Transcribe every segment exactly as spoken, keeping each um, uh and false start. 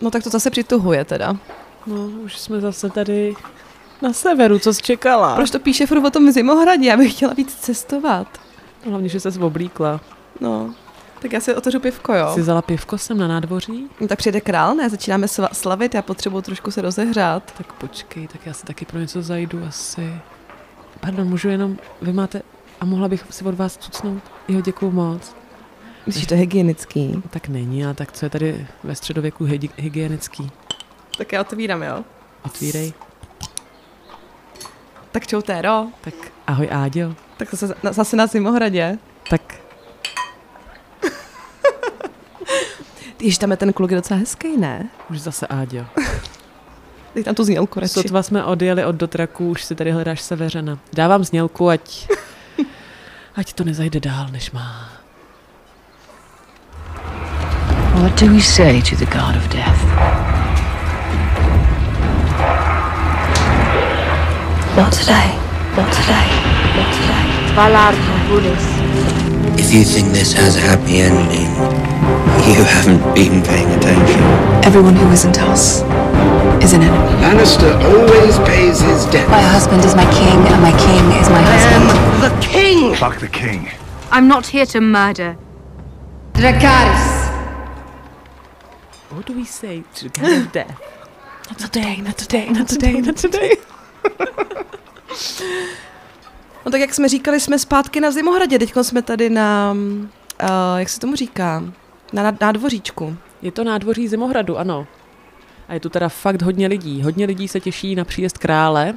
No tak to zase přituhuje teda. No, už jsme zase tady na severu, co jsi čekala? Proč to píše furt o tom Zimohradě? Já bych chtěla víc cestovat. No, hlavně, že se oblíkla. No, tak já si otevřu pivko, jo? Jsi vzala pivko sem na nádvoří? No tak přijde král, ne? Začínáme slavit, já potřebuji trošku se rozehřát. Tak počkej, tak já si taky pro něco zajdu asi. Pardon, můžu jenom, vy máte, a mohla bych si od vás cucnout? Jo, děkuju moc. Myslíš to hygienický? No, tak není, a tak co je tady ve středověku hy- hygienický? Tak já otvírám, jo? Otvírej. Tak čau, Téro. Tak ahoj, Áďo. Tak zase, zase na Zimohradě. Tak. Jež tam je ten kluk docela hezký, ne? Už zase Áďo. Dej tam tu znělku radši. Sotva jsme odjeli od dotraku, už si tady hledáš Severana. Dávám znělku, ať, ať to nezajde dál, než má. What do we say to the god of death? Not today. Not today. Not today. If you think this has a happy ending, you haven't been paying attention. Everyone who isn't us is an enemy. Lannister always pays his debt. My husband is my king, and my king is my husband. I am the king! Fuck the king. I'm not here to murder. Dracarys. What do we say to the god of death? Not today, not today, not today, not today. No tak jak jsme říkali, jsme zpátky na Zimohradě, teď jsme tady na, uh, jak se tomu říká, na nádvoříčku. Je to nádvoří Zimohradu, ano. A je tu teda fakt hodně lidí. Hodně lidí se těší na příjezd krále,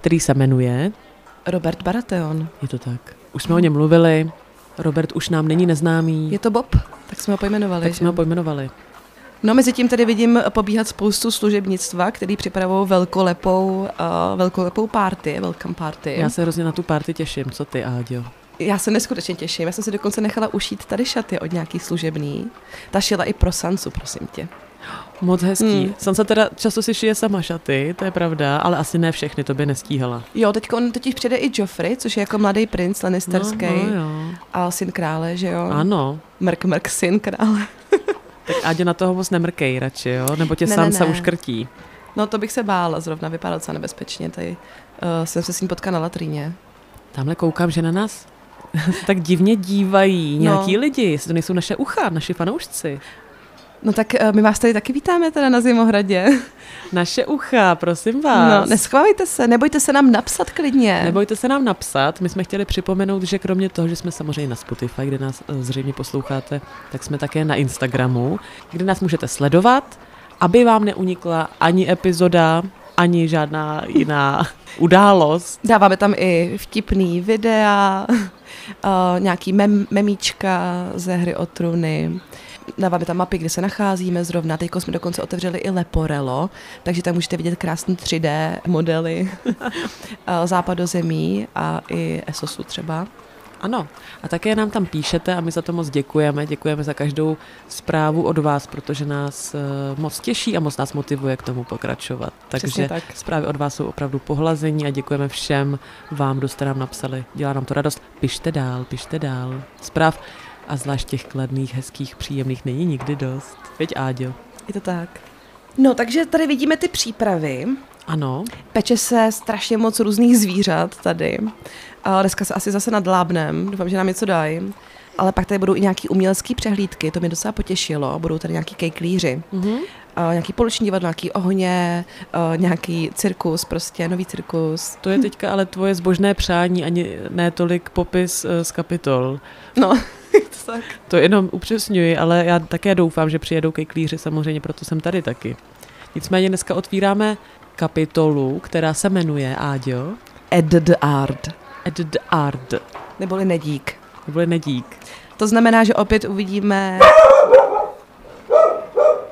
který se jmenuje Robert Baratheon. Je to tak. Už jsme o něm mluvili, Robert už nám není neznámý. Je to Bob, tak jsme ho pojmenovali. Tak že? jsme ho pojmenovali. No mezi tím tady vidím pobíhat spoustu služebnictva, který připravou velkolepou, uh, velkolepou party, welcome party. Já se hrozně na tu party těším, co ty, Áďo? Já se neskutečně těším, já jsem si dokonce nechala ušít tady šaty od nějaký služebný. Ta šila i pro Sansu, prosím tě. Moc hezký. Hmm. Sansa teda často si šije sama šaty, to je pravda, ale asi ne všechny, to by nestíhala. Jo, teď on totiž přijde i Joffrey, což je jako mladý princ lannisterský no, no, a syn krále, že jo? Ano. Mrk, mrk, syn krále. Tak Áďo, na toho moc nemrkej radši, jo? Nebo tě ne, sám ne, ne. se uškrtí. No to bych se bála zrovna, vypadá docela nebezpečně. Tady uh, jsem se s ním potkala na latríně. Tamhle koukám, že na nás tak divně dívají no. Nějaký lidi, jestli to nejsou naše ucha, naši fanoušci. No tak uh, my vás tady taky vítáme teda na Zimohradě. Naše ucha, prosím vás. No, neschválejte se, nebojte se nám napsat klidně. Nebojte se nám napsat, my jsme chtěli připomenout, že kromě toho, že jsme samozřejmě na Spotify, kde nás uh, zřejmě posloucháte, tak jsme také na Instagramu, kde nás můžete sledovat, aby vám neunikla ani epizoda, ani žádná jiná událost. Dáváme tam i vtipný videa, uh, nějaký mem- memíčka ze Hry o trůny. Dáváme tam mapy, kde se nacházíme zrovna. Teď jsme dokonce otevřeli i Leporello, takže tam můžete vidět krásné tři dé modely západozemí a i Essosu třeba. Ano, a také nám tam píšete a my za to moc děkujeme. Děkujeme za každou zprávu od vás, protože nás moc těší a moc nás motivuje k tomu pokračovat. Takže tak. Zprávy od vás jsou opravdu pohlazení a děkujeme všem vám, kdo jste nám napsali. Dělá nám to radost. Pište dál, pište dál. Zpráv a zvlášť těch kladných, hezkých, příjemných není nikdy dost. Veď Áďo. Je to tak. No, takže tady vidíme ty přípravy. Ano. Peče se strašně moc různých zvířat tady. A dneska se asi zase nadlábnem. Doufám, že nám něco dají. Ale pak tady budou i nějaký umělecké přehlídky. To mě docela potěšilo. Budou tady nějaký kejklíři. Mhm. Uh, nějaký poliční divadlo, nějaký ohně, uh, nějaký cirkus, prostě nový cirkus. To je teďka ale tvoje zbožné přání, ani ne tolik popis uh, z Kapitol. No, tak. To jenom upřesňuji, ale já také doufám, že přijedou kejklíři, samozřejmě, proto jsem tady taky. Nicméně dneska otvíráme kapitolu, která se jmenuje, Áďo? Eddard. Eddard. Neboli Nedík. Neboli Nedík. To znamená, že opět uvidíme...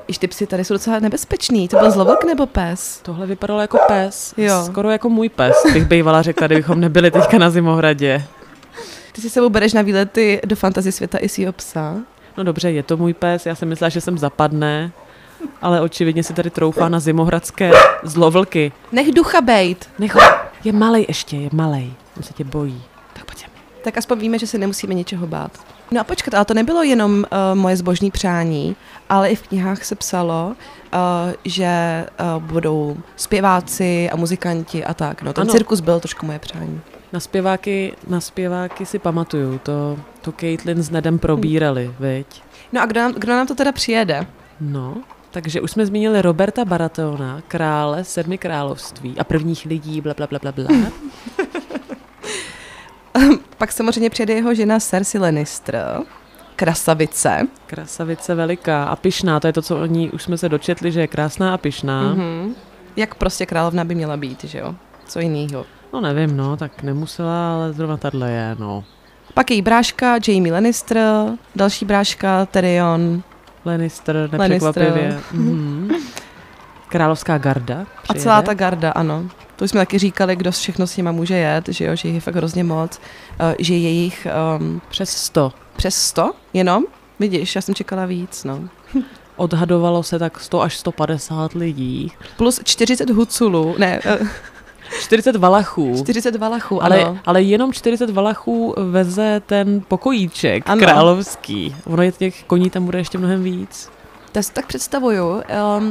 Iž ty psy tady jsou docela nebezpečný. To byl zlovlk nebo pes? Tohle vypadalo jako pes. Jo. Skoro jako můj pes, bych bývala řekla, kdybychom nebyli teďka na Zimohradě. Ty si sebou bereš na výlety do fantasy světa i svýho psa. No dobře, je to můj pes, já jsem myslela, že jsem zapadne, ale očividně si tady troufá na zimohradské zlovlky. Nech ducha bejt. Nech ho... Je malej ještě, je malej. On se tě bojí. Tak pojďme. Tak aspoň víme, že se nemusíme něčeho bát. No a počkat, ale to nebylo jenom uh, moje zbožné přání, ale i v knihách se psalo, uh, že uh, budou zpěváci a muzikanti a tak. No ten ano. Cirkus byl trošku moje přání. Na zpěváky, na zpěváky si pamatuju, to, to Caitlin s Nedem probírali, hmm. viď? No a kdo nám, kdo nám to teda přijede? No, takže už jsme zmínili Roberta Baratheona, krále sedmi království a prvních lidí, bla, bla, bla, bla, bla. Pak samozřejmě přijede jeho žena Cersei Lannister, krasavice. Krasavice veliká a pyšná, to je to, co o ní už jsme se dočetli, že je krásná a pyšná. Mm-hmm. Jak prostě královna by měla být, že jo? Co jinýho? No nevím, no, tak nemusela, ale zrovna tahle je, no. Pak její bráška Jaime Lannister, další bráška Tyrion Lannister, nepřekvapivě. Mm-hmm. Královská garda přijede. A celá ta garda, ano. To jsme taky říkali, kdo všechno s nima může jet, že jo, že jich je fakt hrozně moc, uh, že je jich um, přes sto. Přes sto? Jenom? Vidíš, já jsem čekala víc, no. Odhadovalo se tak sto až sto padesát lidí. Plus čtyřicet huculů, ne... Uh, čtyřicet valachů. čtyřicet valachů, ale, ano. Ale jenom čtyřicet valachů veze ten pokojíček ano. královský. Ono je těch koní, tam bude ještě mnohem víc. To si tak představuju. Um,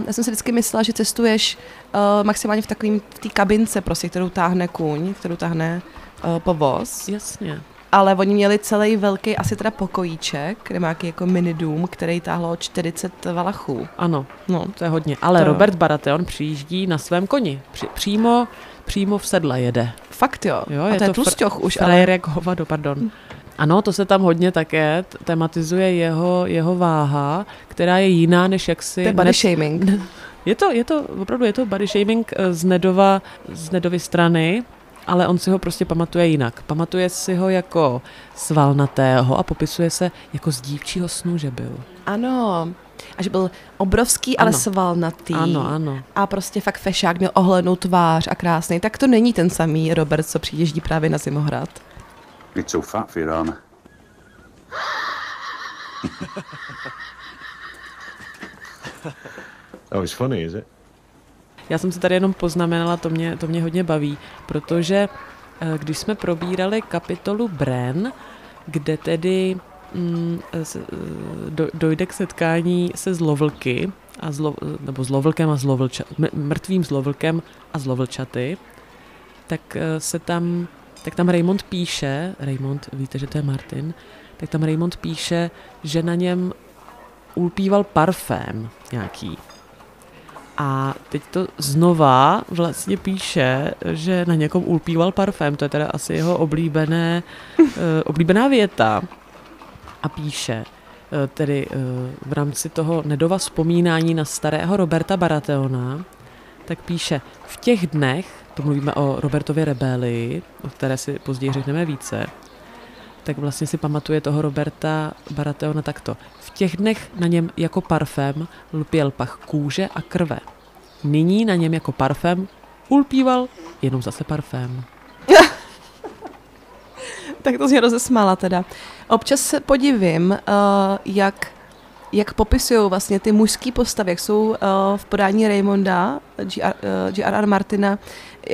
já jsem si vždycky myslela, že cestuješ uh, maximálně v takovým, v té kabince, prostě, kterou táhne kůň, kterou táhne uh, povoz. Jasně. Ale oni měli celý velký asi teda pokojíček, kde má jaký jako mini dům, který táhlo čtyřicet valachů. Ano, no, to je hodně. Ale to... Robert Baratheon přijíždí na svém koni. Při, přímo, přímo v sedle jede. Fakt jo? Jo, a je to je tlusťoch fr- už. Frajer jak hovado, pardon. Ano, to se tam hodně také tematizuje jeho, jeho váha, která je jiná, než jak si... To je body shaming. Ne, je, to, je to, opravdu je to body shaming z Nedova, z Nedovy strany, ale on si ho prostě pamatuje jinak. Pamatuje si ho jako svalnatého a popisuje se jako z dívčího snu, že byl. Ano, a že byl obrovský, ale ano. svalnatý. Ano, ano. A prostě fakt fešák, měl ohlednou tvář a krásný. Tak to není ten samý Robert, co přijíždí právě na Zimohrad. It's so fat for your armor. Oh, it's funny, is it? Já jsem si tady jenom poznamenala, to mě, to mě hodně baví, protože když jsme probírali kapitolu Bran, kde tedy mm, do, dojde k setkání se zlovlky, a zlo, nebo zlovlkem a zlovlča, mrtvým zlovlkem a zlovlčaty, tak se tam... tak tam Raymond píše, Raymond, víte, že to je Martin, tak tam Raymond píše, že na něm ulpíval parfém nějaký. A teď to znova vlastně píše, že na někom ulpíval parfém, to je teda asi jeho oblíbené, uh, oblíbená věta. A píše, uh, tedy uh, v rámci toho Nedova vzpomínání na starého Roberta Baratheona, tak píše, v těch dnech, to mluvíme o Robertově rebelii, o které si později řekneme více, tak vlastně si pamatuje toho Roberta Baratheona takto. V těch dnech na něm jako parfém lpěl pach kůže a krve. Nyní na něm jako parfém ulpíval jenom zase parfém. Tak to jsi rozesmála teda. Občas se podivím, uh, jak... jak popisují vlastně ty mužský postavy, jak jsou uh, v podání Raymonda, J R R Martina,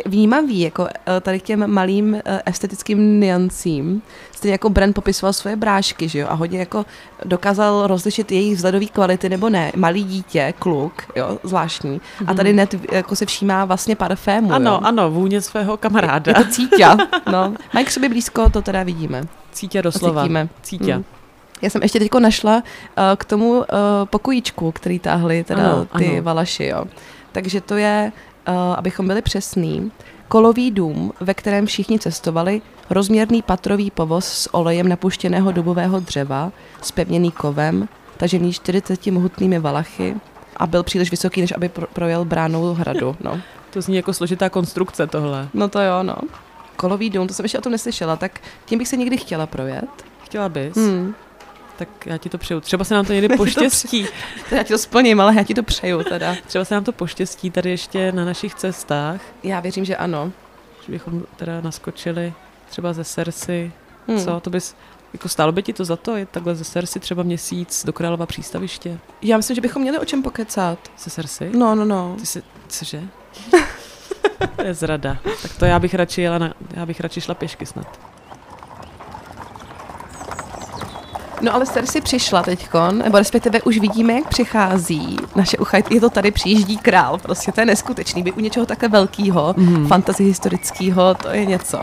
vnímavý jako uh, tady k těm malým uh, estetickým niancím. Stejně jako Bran popisoval svoje brášky, že jo, a hodně jako dokázal rozlišit jejich vzhledové kvality nebo ne. Malý dítě, kluk, jo, zvláštní. Mm-hmm. A tady net jako se všímá vlastně parfému. Ano, jo? Ano, vůně svého kamaráda. Je, je to cíťa, no. Mají k sobě blízko, to teda vidíme. Cítě doslova. Cítíme. Cítě. Mm. Já jsem ještě teďko našla uh, k tomu uh, pokojíčku, který táhli teda ano, ty ano. Valaši, jo. Takže to je, uh, abychom byli přesný, kolový dům, ve kterém všichni cestovali, rozměrný patrový povoz s olejem napuštěného dubového dřeva, spevněný kovem, tažený čtyřiceti mohutnými valachy a byl příliš vysoký, než aby pro- projel bránou hradu, no. To zní jako složitá konstrukce tohle. No to jo, no. Kolový dům, to jsem ještě o tom neslyšela, tak tím bych se někdy chtěla projet. Chtěla bys? Hmm. Tak já ti to přeju. Třeba se nám to někdy poštěstí. Já ti to splním, ale já ti to přeju teda. Třeba se nám to poštěstí tady ještě na našich cestách. Já věřím, že ano. Že bychom teda naskočili třeba ze Cersei. Hmm. Co? To bys, jako stálo by ti to za to? Je takhle ze Cersei třeba měsíc do Králova přístaviště? Já myslím, že bychom měli o čem pokecat. Ze Cersei? No, no, no. Ty jsi, cože? To je zrada. Tak to já bych radši jela na, já bych radši šla pěšky snad. No ale Cersei přišla teďkon, nebo respektive už vidíme, jak přichází. Naše ucha, je to tady, přijíždí král, prostě to je neskutečný, by u něčeho takhle velkého, mm. fantasy historického, to je něco.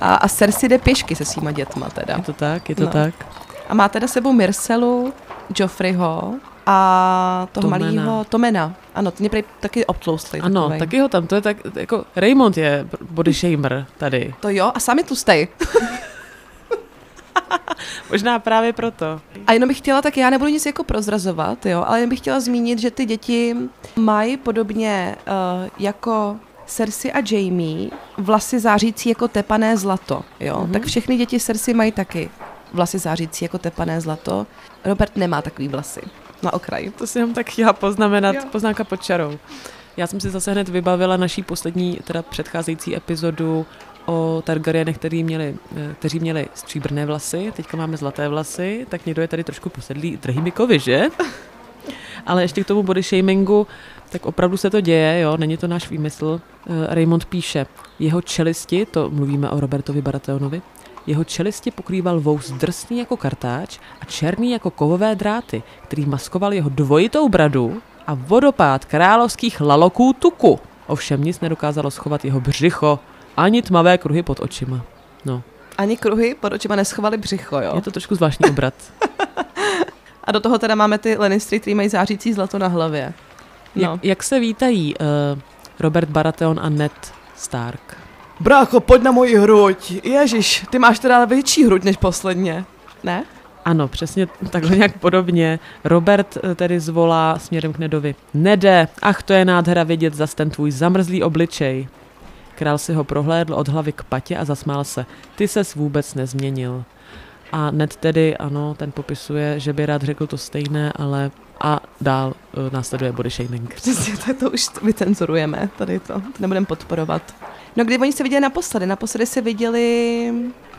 A, a Cersei jde pěšky se svýma dětma teda. Je to tak, je to no. tak. A má teda sebou Myrcelu, Joffreyho a toho Tomena. malýho Tomena. Ano, ten je prej taky obtloustlý. Ano, takovej. Taky ho tam, to je tak, jako Raymond je body shamer tady. To jo, a sami tlustej. Možná právě proto. A jenom bych chtěla, tak já nebudu nic jako prozrazovat, jo, ale jenom bych chtěla zmínit, že ty děti mají podobně uh, jako Cersei a Jaime vlasy zářící jako tepané zlato, jo. Mm-hmm. Tak všechny děti Cersei mají taky vlasy zářící jako tepané zlato. Robert nemá takový vlasy. Na okraji. To si jenom tak chtěla poznamenat, jo. Poznámka pod čarou. Já jsem si zase hned vybavila naší poslední, teda předcházející epizodu o Targaryenech, kteří měli, kteří měli stříbrné vlasy, teďka máme zlaté vlasy, tak někdo je tady trošku posedlý drhými kovy, že? Ale ještě k tomu body shamingu, tak opravdu se to děje, jo, není to náš výmysl. Raymond píše, jeho čelisti, to mluvíme o Robertovi Baratheonovi, jeho čelisti pokrýval vous drsný jako kartáč a černý jako kovové dráty, který maskoval jeho dvojitou bradu a vodopád královských laloků tuku. Ovšem nic nedokázalo schovat jeho břicho, ani tmavé kruhy pod očima. No. Ani kruhy pod očima neschovaly břicho, jo? Je to trošku zvláštní obrat. A do toho teda máme ty Lannistry, kteří mají zářící zlato na hlavě. No. Jak, jak se vítají uh, Robert Baratheon a Ned Stark? Brácho, pojď na moji hruď. Ježiš, ty máš teda větší hruď než posledně, ne? Ano, přesně takhle nějak podobně. Robert tedy zvolá směrem k Nedovi. Nede, ach, to je nádhera vidět zas ten tvůj zamrzlý obličej. Král si ho prohlédl od hlavy k patě a zasmál se. Ty ses vůbec nezměnil. A Ned tedy, ano, ten popisuje, že by rád řekl to stejné, ale... A dál uh, následuje body shaming. Přesně, to, to už vycenzurujeme, tady to, to nebudeme podporovat. No, kdy oni se viděli naposledy? Naposledy se viděli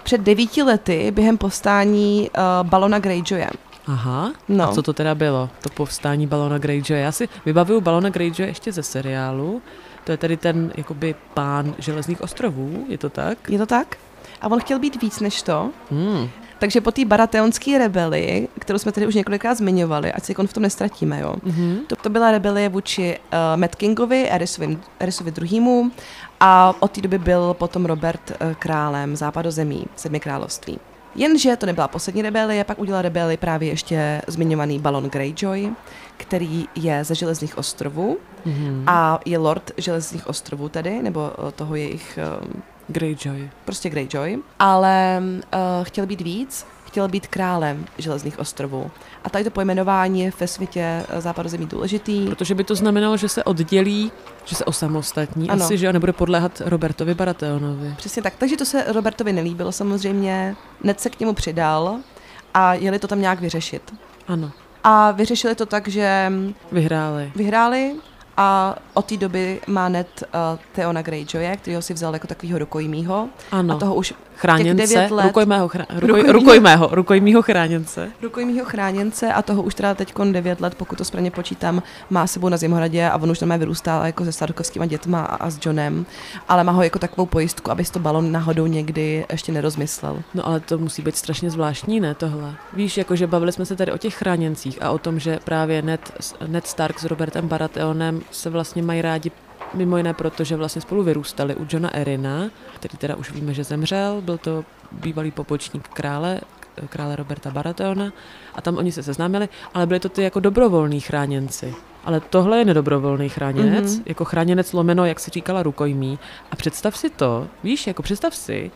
před devíti lety během povstání uh, Balona Greyjoye. Aha, no. A co to teda bylo, to povstání Balona Greyjoye? Já si vybavuju Balona Greyjoye ještě ze seriálu, to je tedy ten jakoby pán Železných ostrovů, je to tak? Je to tak? A on chtěl být víc než to. Hmm. Takže po té baratheonské rebelii, kterou jsme tady už několikrát zmiňovali, ať se v tom nestratíme, jo. Mm-hmm. To, to byla rebelie vůči uh, Mad Kingovi, Eresovi druhému a od té doby byl potom Robert uh, králem západozemí, sedmi království. Jenže to nebyla poslední rebelie, pak udělal rebelii právě ještě zmiňovaný Balon Greyjoy, který je ze Železných ostrovů mm-hmm. a je lord Železných ostrovů tedy, nebo toho jejich... Um, Greyjoy. Prostě Greyjoy. Ale uh, chtěl být víc, chtěl být králem Železných ostrovů. A tady to pojmenování je ve světě západozemí důležitý. Protože by to znamenalo, že se oddělí, že se osamostatní, ano. Asi, že nebude podléhat Robertovi Baratheonovi. Přesně tak, takže to se Robertovi nelíbilo samozřejmě, Ned se k němu přidal a jeli to tam nějak vyřešit. Ano. A vyřešili to tak, že... Vyhráli. Vyhráli. A od té doby má Ned uh, Theona Greyjoye, kterýho si vzal jako takovýho rukojmího. Ano. A toho už chráněnce, těch devět let... Rukojmého, chra... Rukoj, rukojmého, rukojmího chráněnce. Rukojmího chráněnce a toho už teda teďkon devět let, pokud to správně počítám, má sebou na Zimhradě a on už tam je vyrůstal jako se Starkovskýma dětma a, a s Johnem, ale má ho jako takovou pojistku, aby si to Balon náhodou někdy ještě nerozmyslel. No ale to musí být strašně zvláštní, ne tohle? Víš, jakože bavili jsme se tady o těch chráněncích a o tom, že právě Ned, Ned Stark s Robertem Baratheonem se vlastně mají rádi mimo jiné, protože vlastně spolu vyrůstali u Johna Erina, který teda už víme, že zemřel, byl to bývalý pobočník krále, krále Roberta Baratheona a tam oni se seznámili, ale byli to ty jako dobrovolní chráněnci. Ale tohle je nedobrovolný chráněnec, mm-hmm. jako chráněnec lomeno, jak si říkala, rukojmí. A představ si to, víš, jako představ si,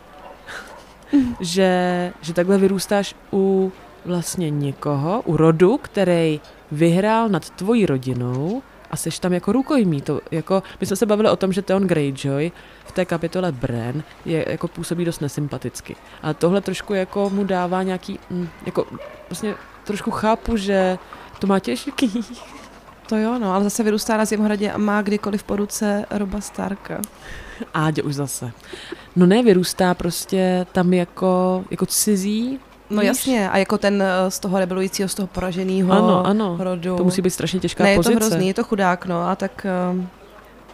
mm-hmm. že, že takhle vyrůstáš u vlastně někoho, u rodu, který vyhrál nad tvojí rodinou, a seš tam jako rukojmí. To, jako, my jsme se bavili o tom, že Theon Greyjoy v té kapitole Bran je, jako, působí dost nesympaticky. A tohle trošku jako mu dává nějaký... Jako, vlastně trošku chápu, že to má těžký. To jo, no, ale zase vyrůstá na Zimhradě a má kdykoliv po ruce Roba Starka. Ádě už zase. No ne, vyrůstá prostě tam jako, jako cizí. No jasně, a jako ten z toho rebelujícího, z toho poraženého ano, ano. rodu. To musí být strašně těžká ne, pozice. Ne, je to hrozný, je to chudák, no a tak...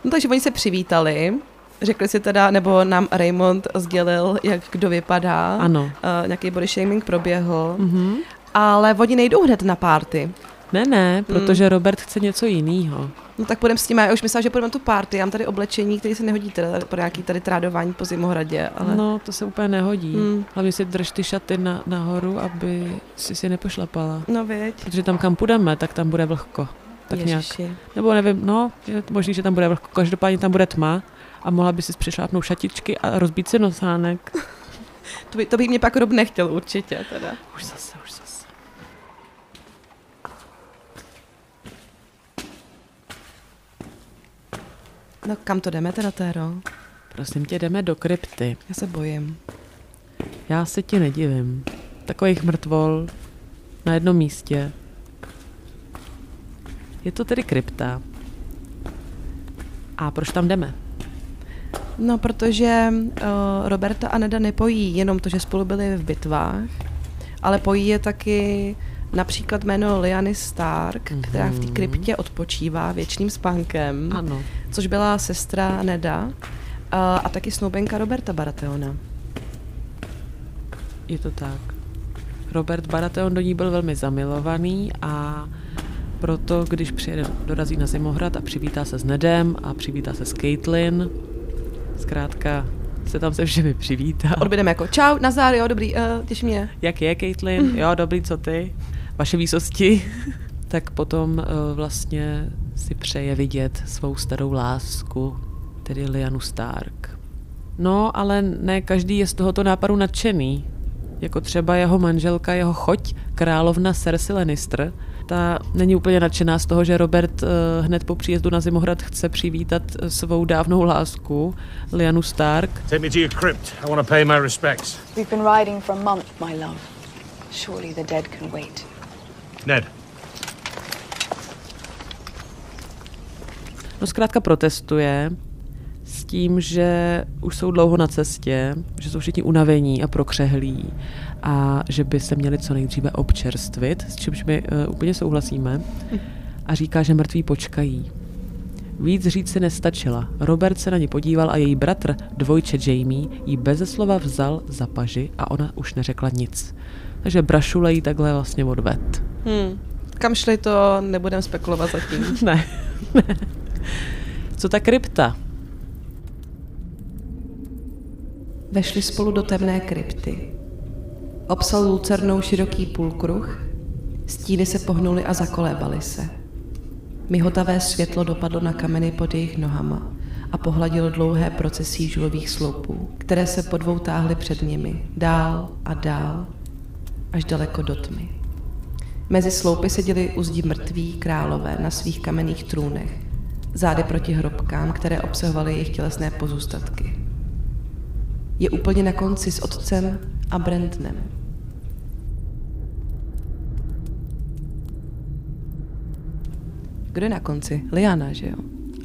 No takže oni se přivítali, řekli si teda, nebo nám Raymond sdělil, jak kdo vypadá. Ano. Uh, nějaký body shaming proběhl. Mm-hmm. ale oni nejdou hned na párty. Ne, ne, protože mm. Robert chce něco jiného. No tak půjdeme s tím, já už myslela, že půjdeme na tu párty, já mám tady oblečení, které se nehodí teda pro nějaký tady trádování po Zimohradě. Ale... No, to se úplně nehodí. Mm. Hlavně si drž ty šaty na, nahoru, aby si si nepošlapala. No věď. Protože tam, kam půjdeme, tak tam bude vlhko. Tak Ježiši. Nějak. Nebo nevím, no, je možný, že tam bude vlhko, každopádně tam bude tma a mohla by si přišlápnout šatičky a rozbít si nosánek. To by, to by mě pak Rob nechtěl určitě teda. Už zase, už zase. No kam to jdeme teda, Téro? Prosím tě, jdeme do krypty. Já se bojím. Já se ti nedivím. Takových mrtvol na jednom místě. Je to tedy krypta. A proč tam jdeme? No, protože uh, Roberta a Neda nepojí jenom to, že spolu byli v bitvách, ale pojí je taky například jméno Lyanny Stark, mm-hmm. která v té kryptě odpočívá věčným spánkem, ano. což byla sestra Neda uh, a taky snoubenka Roberta Baratheona. Je to tak. Robert Baratheon do ní byl velmi zamilovaný a proto, když přijede, dorazí na Zimohrad a přivítá se s Nedem a přivítá se s Caitlyn, zkrátka se tam se všemi přivítá. Odbědeme jako čau, nazdar, jo, dobrý, uh, těš mě. Jak je, Caitlyn? Jo, dobrý, co ty? Vaše výsosti. Tak potom uh, vlastně si přeje vidět svou starou lásku, tedy Lyannu Stark. No, ale ne každý je z tohoto nápadu nadšený. Jako třeba jeho manželka, jeho choť, královna Cersei Lannister. Ta není úplně nadšená z toho, že Robert uh, hned po příjezdu na Zimohrad chce přivítat svou dávnou lásku, Lyannu Stark. Take me to your crypt. I want to pay my respects. We've been riding for a month, my love. Surely the dead can wait. Ned. No zkrátka protestuje s tím, že už jsou dlouho na cestě, že jsou všichni unavení a prokřehlí a že by se měli co nejdříve občerstvit, s čímž my uh, úplně souhlasíme, a říká, že mrtví počkají. Víc říct si nestačila. Robert se na ně podíval a její bratr, dvojče Jamie, ji beze slova vzal za paži a ona už neřekla nic. Takže brašule jí takhle vlastně odved. Hmm. Kam šli, to nebudem spekulovat zatím. Ne. ne. Co ta krypta? Vešli spolu do temné krypty. Obsal lucernou široký půlkruh, stíny se pohnuly a zakolébaly se. Mihotavé světlo dopadlo na kameny pod jejich nohama a pohladilo dlouhé procesí žulových sloupů, které se po dvou táhly před nimi, dál a dál, až daleko do tmy. Mezi sloupy seděli uzdí mrtví králové na svých kamenných trůnech, zády proti hrobkám, které obsahovaly jejich tělesné pozůstatky. Je úplně na konci s otcem a Brandnem. Kdo je na konci? Lyanna, že jo?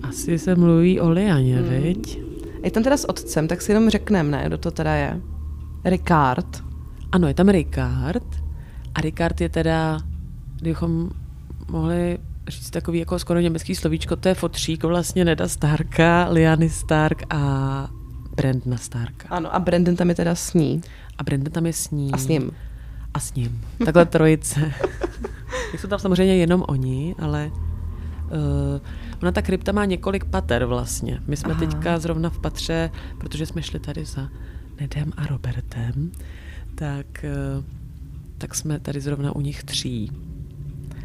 Asi se mluví o Lyanně, hmm. viď? Je tam teda s otcem, tak si jenom řekneme, ne? Kdo to teda je? Ricard. Ano, je tam Ricard. A Ricard je teda, kdybychom mohli říct takový jako skoro německý slovíčko, to je fotřík vlastně Neda Starka, Lyanny Stark a Brandna Starka. Ano, a Brandon tam je teda s ní. A Brandon tam je s ní. A s ním. A s ním. Takhle trojice. Jsou tam samozřejmě jenom oni, ale uh, ona ta krypta má několik pater vlastně. My jsme Aha. teďka zrovna v patře, protože jsme šli tady za Nedem a Robertem, tak, uh, tak jsme tady zrovna u nich tří.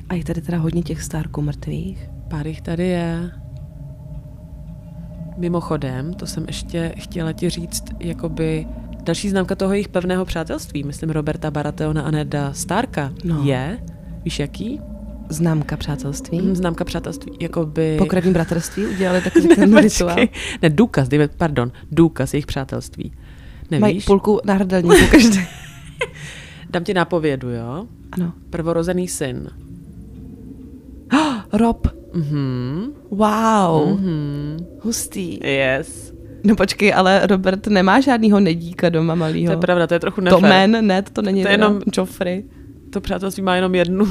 A je tady teda hodně těch Starků mrtvých? Pár jich tady je. Mimochodem, to jsem ještě chtěla ti říct, jakoby další známka toho jejich pevného přátelství, myslím Roberta Baratheona a Neda Starka, no. je, víš jaký? Známka přátelství? Mm, známka přátelství, jakoby... Pokrevní bratrství udělali takový ten rituál. Ne, důkaz, dejme, pardon, důkaz jejich přátelství. Nevíš? Mají půlku náhrdelníku každý. Dám ti nápovědu, jo? Ano. Prvorozený syn. Rob. Mm-hmm. Wow. Mm-hmm. Hustý. Yes. No počkej, ale Robert nemá žádnýho Nedíka doma malýho. To je pravda, to je trochu nefér. Tommen, Ned, to není to jenom Joffrey. To přátelství má jenom jednu.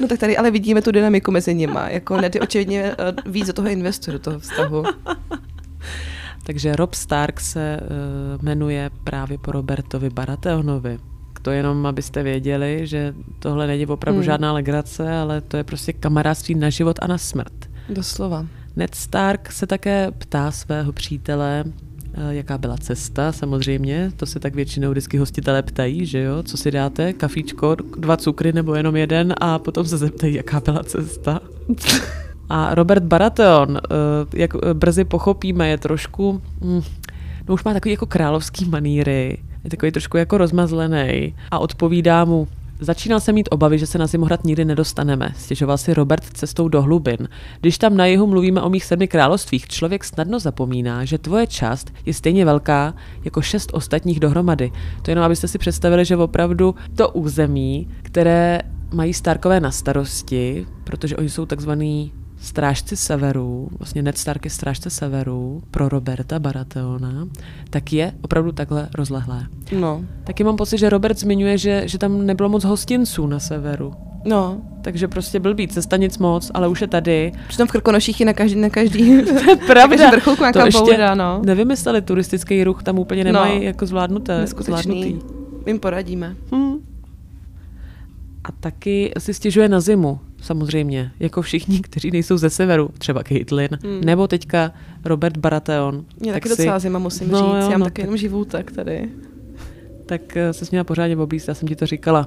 No tak tady ale vidíme tu dynamiku mezi nima. Jako Ned je očividně víc do toho investuje, do toho vztahu. Takže Rob Stark se uh, jmenuje právě po Robertovi Baratheonovi, to jenom, abyste věděli, že tohle není opravdu hmm. žádná legrace, ale to je prostě kamarádství na život a na smrt. Doslova. Ned Stark se také ptá svého přítele, jaká byla cesta, samozřejmě, to se tak většinou vždycky hostitelé ptají, že jo, co si dáte, kafíčko, dva cukry nebo jenom jeden a potom se zeptají, jaká byla cesta. A Robert Baratheon, jak brzy pochopíme, je trošku, no už má takový jako královský maníry, je takový trošku jako rozmazlený a odpovídá mu: začínal jsem mít obavy, že se na Zimohrad nikdy nedostaneme, stěžoval si Robert cestou do hlubin. Když tam na jihu mluvíme o mých sedmi královstvích, člověk snadno zapomíná, že tvoje část je stejně velká jako šest ostatních dohromady. To jenom, abyste si představili, že opravdu to území, které mají Starkové na starosti, protože oni jsou takzvaný strážci severu, vlastně Ned Stark je strážce severu pro Roberta Baratheona, tak je opravdu takhle rozlehlé. No. Taky mám pocit, že Robert zmiňuje, že, že tam nebylo moc hostinců na severu. No. Takže prostě blbý, cesta nic moc, ale už je tady. Přitom v Krkonoších je na každý, na každý, to je pravda. Vrcholku nějaká bouda, no. Nevymysleli, turistický ruch tam úplně nemají no. jako zvládnuté. Neskutečný. Jim poradíme. Hmm. A taky si stěžuje na zimu. Samozřejmě, jako všichni, kteří nejsou ze severu, třeba Caitlyn, hmm. nebo teďka Robert Baratheon. Mě tak taky si... docela zima, musím no, říct, jo, já mám no, taky tak... jenom živoutek tady. Tak se směla pořádně oblíst, já jsem ti to říkala.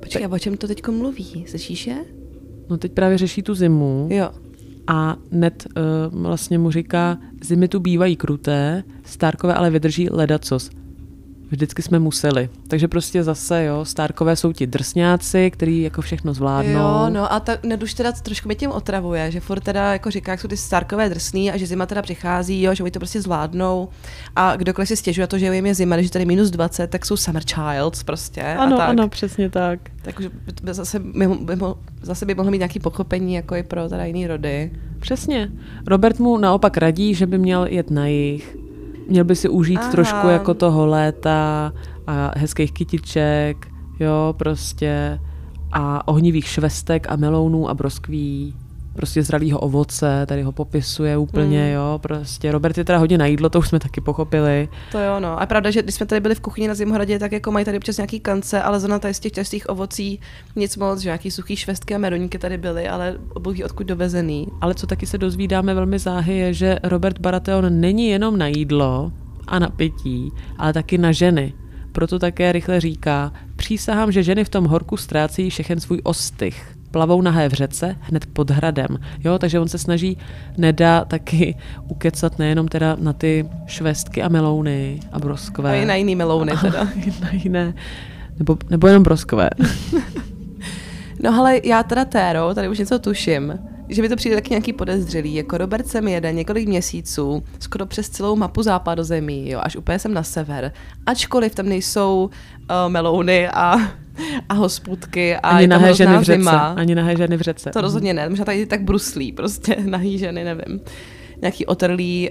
Počkej, tak... o čem to teďko mluví? Slyšíše? No teď právě řeší tu zimu. Jo. A Ned uh, vlastně mu říká, zimy tu bývají kruté, Starkové ale vydrží ledacos. Vždycky jsme museli. Takže prostě zase, jo, Starkové jsou ti drsňáci, který jako všechno zvládnou. Jo, no a ta, Ned už teda trošku mě tím otravuje, že furt teda jako říká, jak jsou ty Starkové drsný a že zima teda přichází, jo, že oni to prostě zvládnou. A kdokoliv si stěžuje to, že jim je zima, když tady minus dvacet, tak jsou summer childs prostě. Ano, a tak. ano, přesně tak. Takže zase, zase by mohlo mít nějaké pochopení, jako i pro teda jiný rody. Přesně. Robert mu naopak radí, že by měl jet na jih. Měl by si užít Aha. trošku jako toho léta a hezkých kytiček, jo, prostě a ohnivých švestek a melounů a broskví, prostě zralýho ovoce, tady ho popisuje úplně, mm. jo, prostě. Robert je teda hodně na jídlo, to už jsme taky pochopili. To jo, no. A pravda, že když jsme tady byli v kuchyni na Zimohradě, tak jako mají tady občas nějaký kance, ale zrovna tady z těch čerstvých ovocích nic moc, že nějaký suchý švestky a meruňky tady byly, ale obojí odkud dovezený. Ale co taky se dozvídáme velmi záhy je, že Robert Baratheon není jenom na jídlo a na pití, ale taky na ženy. Proto také rychle říká: přísahám, že ženy v tom horku ztrácí všechen svůj ostych. Plavou nahé v řece hned pod hradem. Jo, takže on se snaží Neda taky ukecat nejenom teda na ty švestky a melouny a broskve. A i na jiný melouny teda. na jiné. Nebo, nebo jenom broskve. No ale já teda Téro, tady už něco tuším, že mi to přijde taky nějaký podezřelý, jako Robert sem jede několik měsíců, skoro přes celou mapu západozemí, jo, až úplně sem na sever, ačkoliv tam nejsou uh, melouny a, a hospůdky a ani je tam hrozná zima. Ani nahé ženy v řece. To rozhodně ne, možná tady tak bruslí, prostě nahý ženy, nevím. Nějaký otrlý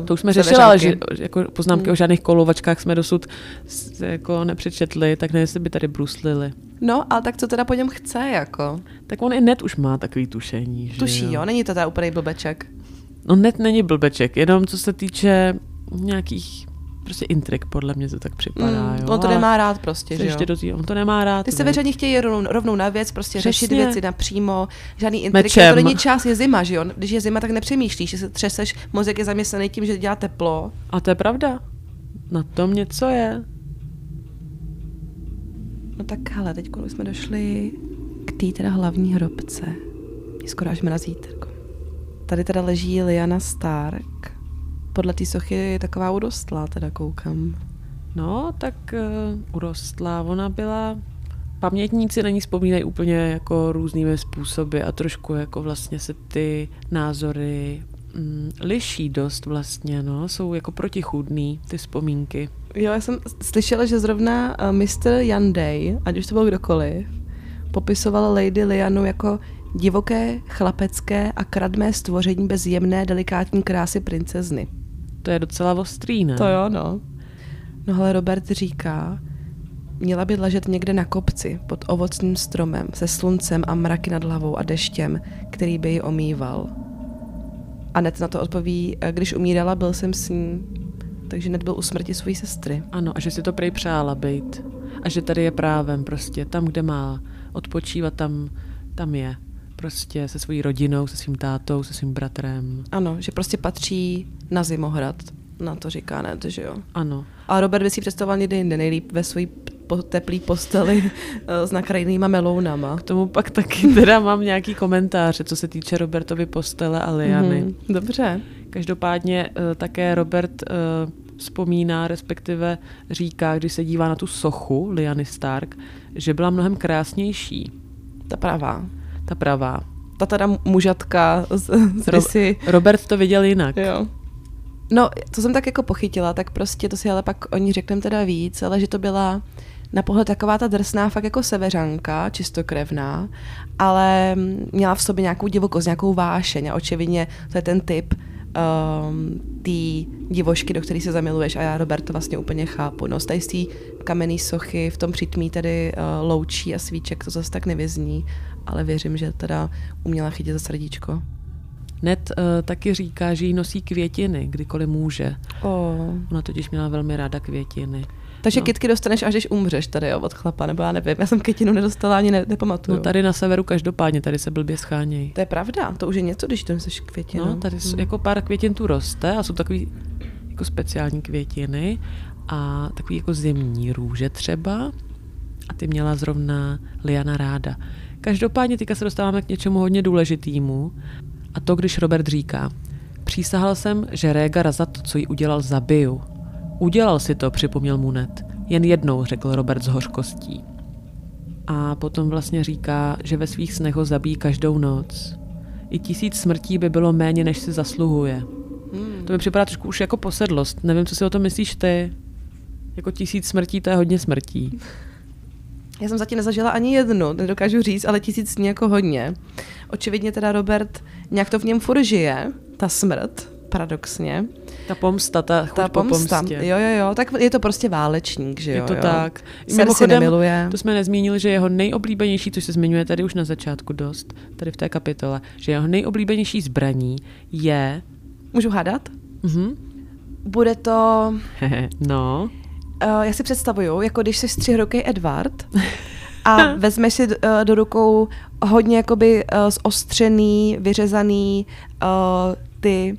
uh, to už jsme řešili, ale že, jako poznámky hmm. o žádných kolovačkách jsme dosud jako nepřečetli, tak nevím, jestli by tady bruslili. No, ale tak co teda po něm chce, jako? Tak on i Ned už má takový tušení, že Tuší, jo? jo? Není to teda úplný blbeček? No Ned není blbeček, jenom co se týče nějakých prostě intrik, podle mě to tak připadá, mm, jo? On to ale nemá rád prostě, že jo? Dozí, on to nemá rád. Ty se veřejně chtějí rovnou, rovnou na věc, prostě Přesně. řešit věci napřímo, žádný intrik. To není čas, je zima, že jo? Když je zima, tak nepřemýšlíš, že se třeseš, mozek je zaměstnaný tím, že dělá teplo. A to je pravda. Na tom něco je. No tak hele, teď když jsme došli k té teda hlavní hrobce. Mě skoro až mrazí zítrko. Tady teda leží Lyanna Stark. Podle té sochy je taková urostlá, teda koukám. No, tak uh, urostlá. Ona byla... Pamětníci na ní vzpomínají úplně jako různými způsoby a trošku jako vlastně se ty názory mm, liší dost vlastně, no. Jsou jako protichůdný ty vzpomínky. Jo, já jsem slyšela, že zrovna mister Yanday, ať už to byl kdokoliv, popisoval Lady Lyannu jako divoké, chlapecké a kradmé stvoření bez jemné, delikátní krásy princezny. To je docela ostrý, ne? To jo, no. No ale Robert říká, měla by ležet někde na kopci, pod ovocným stromem, se sluncem a mraky nad hlavou a deštěm, který by ji omýval. A Ned na to odpoví, když umírala, byl jsem s ní. Takže Ned byl u smrti své sestry. Ano, a že si to prej přála být. a že tady je právem prostě tam, kde má odpočívat, tam, tam je. Prostě se svojí rodinou, se svým tátou, se svým bratrem. Ano, že prostě patří na Zimohrad. Na to říká Ned, že jo? Ano. A Robert by si představoval někdy jinde, nejlíp ve svojí teplý posteli s nakrajenýma melounama. K tomu pak taky teda mám nějaký komentáře, co se týče Robertovy postele a liany. Mm, dobře. Každopádně také Robert vzpomíná, respektive říká, když se dívá na tu sochu Liany Stark, že byla mnohem krásnější. Ta pravá. Ta pravá. Ta teda mužatka z, z rysy. Robert to viděl jinak. Jo. No, to jsem tak jako pochytila, tak prostě to si ale pak o ní řekneme teda víc, ale že to byla na pohled taková ta drsná fakt jako severanka, čistokrevná, ale měla v sobě nějakou divokost, nějakou vášeň a očividně to je ten typ um, té divošky, do které se zamiluješ a já Robert to vlastně úplně chápu. No, z té kamenné sochy v tom přítmí tedy uh, loučí a svíček to zase tak nevyzní, ale věřím, že teda uměla chytit za srdíčko. Ned uh, taky říká, že jí nosí květiny, kdykoliv může. Oh. Ona totiž měla velmi ráda květiny. Takže no. Kytky dostaneš, až když umřeš tady jo, od chlapa, nebo já nevím, já jsem kytinu nedostala, ani ne, nepamatuju. No tady na severu každopádně, tady se blbě schánějí. To je pravda, to už je něco, když tam seš květinu. No, tady hmm. jako pár květin tu roste a jsou takový jako speciální květiny a takový jako zimní růže třeba a ty měla zrovna Liana ráda. Každopádně teďka se dostáváme k něčemu hodně důležitému. A to, když Robert říká, přísahal jsem, že Régara za to, co jí udělal, zabiju. Udělal si to, připomněl mu Ned. Jen jednou, řekl Robert s hořkostí. A potom vlastně říká, že ve svých snech ho zabíjí každou noc. I tisíc smrtí by bylo méně, než si zasluhuje. Hmm. To mi připadá trošku už jako posedlost. Nevím, co si o tom myslíš ty. Jako tisíc smrtí, to je hodně smrtí. Já jsem zatím nezažila ani jednu, nedokážu říct, ale tisíc dní jako hodně. Očividně teda Robert, nějak to v něm furt žije, ta smrt, paradoxně. Ta pomsta, ta chuť ta po pomsta. pomstě. Jo, jo, jo, tak je to prostě válečník, že jo. Je to jo. tak. Mimochodem, nemiluje. To jsme nezmínili, že jeho nejoblíbenější, což se zmiňuje tady už na začátku dost, tady v té kapitole, že jeho nejoblíbenější zbraní je... Můžu hádat? Mhm. Bude to... no... Uh, já si představuju, jako když jsi střihrokej Edward a vezmeš si do, do rukou hodně jakoby uh, zostřený, vyřezaný uh, ty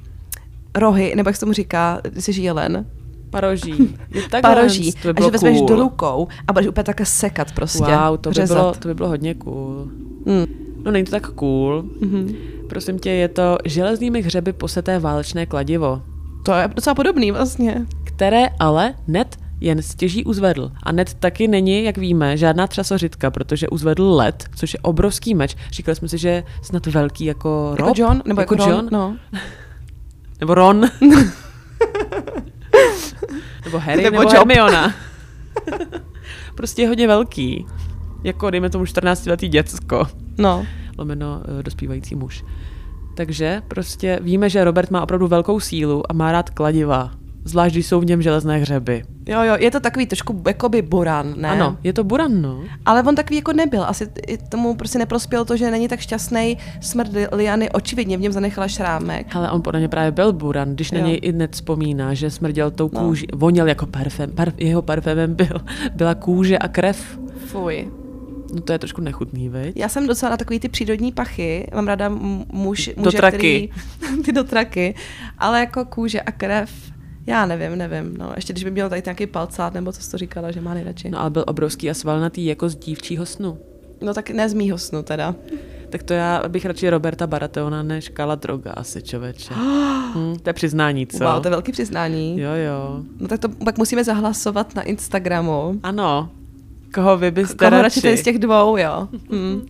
rohy, nebo jak se tomu říká, jsi žílen. Paroží. Je tak Paroží. To by bylo a že vezmeš cool. do rukou a budeš úplně také sekat prostě. Wow, to by, bylo, to by bylo hodně cool. Mm. No není to tak cool. Mm-hmm. Prosím tě, je to železnými hřeby poseté válečné kladivo. To je docela podobný vlastně. Které ale net jen stěží uzvedl. A Ned taky není, jak víme, žádná třasořitka, protože uzvedl led, což je obrovský meč. Říkali jsme si, že je snad velký jako Rob. Jako John? Nebo jako, jako John? Ron, no. Nebo Ron. nebo Harry, nebo, nebo Hermiona. prostě je hodně velký. Jako, dejme tomu, čtrnáctiletý děcko. No. Lomeno dospívající muž. Takže prostě víme, že Robert má opravdu velkou sílu a má rád kladiva. Zvlášť, když jsou v něm železné hřeby. Jo, jo, je to takový trošku jakoby buran, ne? Ano, je to buran, no. Ale on takový jako nebyl. Asi tomu prostě neprospěl to, že není tak šťastný. Smrt Liany očividně v něm zanechala šrámek. Ale on podle mě právě byl buran, když na něj i Ned vzpomíná, že smrděl tou kůži. No. Voněl jako parfém. Parf, jeho parfémem byl, byla kůže a krev. Fuj. No to je trošku nechutný, viď? Já jsem docela na takový ty přírodní pachy. Mám ráda muž, muže, který... ty dotraky. Ale jako kůže a krev. Já nevím, nevím. No, ještě když by měl tady nějaký palcát, nebo co jsi to říkala, že má nejradši. No ale byl obrovský a svalnatý jako z dívčího snu. No tak ne z mýho snu teda. Tak to já bych radši Roberta Baratheona než Khal Droga asi, čověče. hm, to je přiznání, co? Wow, to je velký přiznání. Jo, jo. No tak to pak musíme zahlasovat na Instagramu. Ano. Koho vy byste Koho radši? radši tady z těch dvou, jo. hm.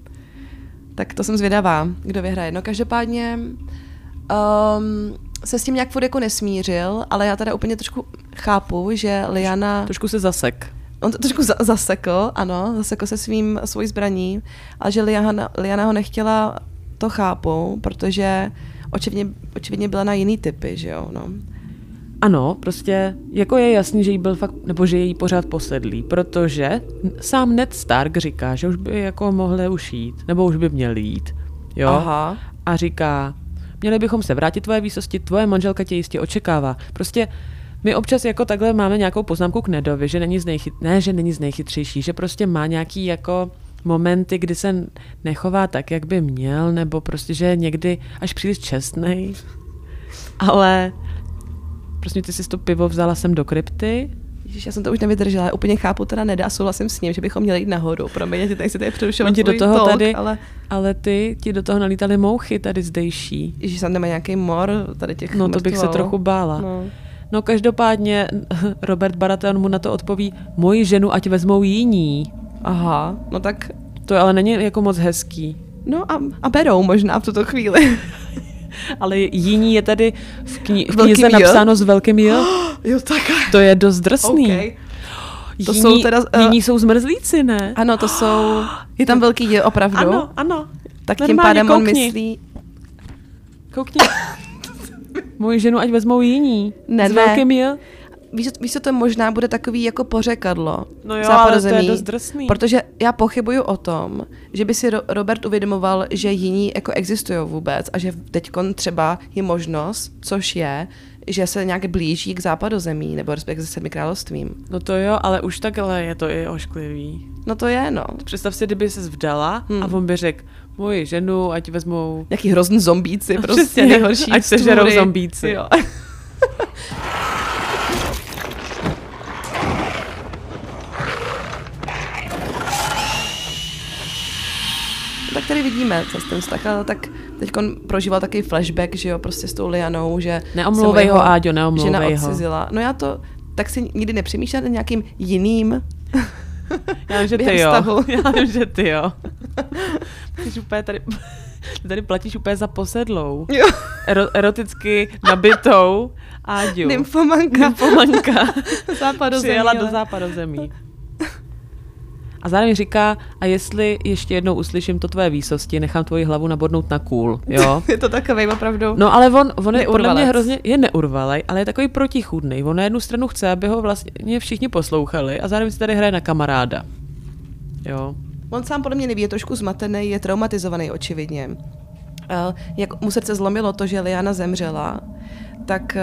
Tak to jsem zvědavá, kdo vyhraje. No každopádně... Um, se s tím nějak furt jako nesmířil, ale já teda úplně trošku chápu, že Liana... Trošku se zasek. On to trošku za- zasekl, ano, zasekl se svým svojí zbraní, ale že Liana, Liana ho nechtěla, to chápu, protože očividně, očividně byla na jiný typy, že jo, no. Ano, prostě jako je jasný, že jí byl fakt, nebo že jí pořád posedlý, protože sám Ned Stark říká, že už by jako mohli už jít, nebo už by měl jít, jo. Aha. A říká... Měli bychom se vrátit tvoje výsosti, tvoje manželka tě jistě očekává. Prostě My občas jako takhle máme nějakou poznámku k Nedovi, že není z nejchyt... ne, že není z nejchytřejší, že prostě má nějaký jako momenty, kdy se nechová tak, jak by měl, nebo prostě, že je někdy až příliš čestnej. Ale prostě ty si to pivo vzala sem do krypty. Ježiš, já jsem to už nevydržela, já úplně chápu teda Neda a souhlasím s ním, že bychom měli jít nahoru. Promiň, tady se tady přerušila tvůj talk, tady, ale... ale ty ti do toho nalítaly mouchy tady zdejší. Ježiš, tam nemá nějaký mor tady těch No mrtvol. To bych se trochu bála. No. no každopádně Robert Baratheon mu na to odpoví, moji ženu ať vezmou jiní. Aha, no tak... To ale není jako moc hezký. No a, a berou možná v tuto chvíli. Ale jiní je tady v, kni- v knize napsáno s velkým J. Jo, takhle. To je dost drsný. Okay. To jiní, jsou teda, uh, jiní jsou zmrzlíci, ne? Ano, to jsou... Je tam velký J opravdu? Ano, ano. Tak normálně, tím pádem koukni. On myslí... Koukni. Moji ženu ať vezmou jiní. Ne, s velkým J. Víš, víš, to možná bude takový jako pořekadlo. No jo, západozemí, ale to je dost drsný. Protože já pochybuju o tom, že by si Robert uvědomoval, že jiní jako existují vůbec a že teďkon třeba je možnost, což je, že se nějak blíží k západozemí nebo respektive se sedmi královstvím. No to jo, ale už takhle je to i ošklivý. No to je, no. Představ si, kdyby ses vdala hmm. a on by řekl, moji ženu, ať vezmou... Nějaký hrozný zombíci, no, prostě přesně, nejhorší ať se žerou zombíci. Jo. Tak tady vidíme, co s tím vztah, ale tak teď on prožíval takový flashback, že jo, prostě s tou Lianou, že... Neomlouvej ho, Áďo, neomlouvej ho. Odcizila. No já to tak si nikdy nepřemýšlel na nějakým jiným já vím, že ty jo. Já vím, že ty jo. Ty úplně tady, tady platíš úplně za posedlou. Jo. Ero, eroticky nabitou Áďu. Nymfomanka. Nymfomanka. Západozemí. Přijela do západozemí. A zároveň říká, a jestli ještě jednou uslyším to tvé výsosti, nechám tvoji hlavu nabodnout na kůl, jo? Je to takovej opravdu. No ale on, on je podle mě hrozně, je neurvalej, ale je takový protichůdnej. On na jednu stranu chce, aby ho vlastně všichni poslouchali a zároveň si tady hraje na kamaráda, jo? On sám podle mě neví, je trošku zmatený, je traumatizovaný očividně. Jak mu srdce zlomilo to, že Liana zemřela, tak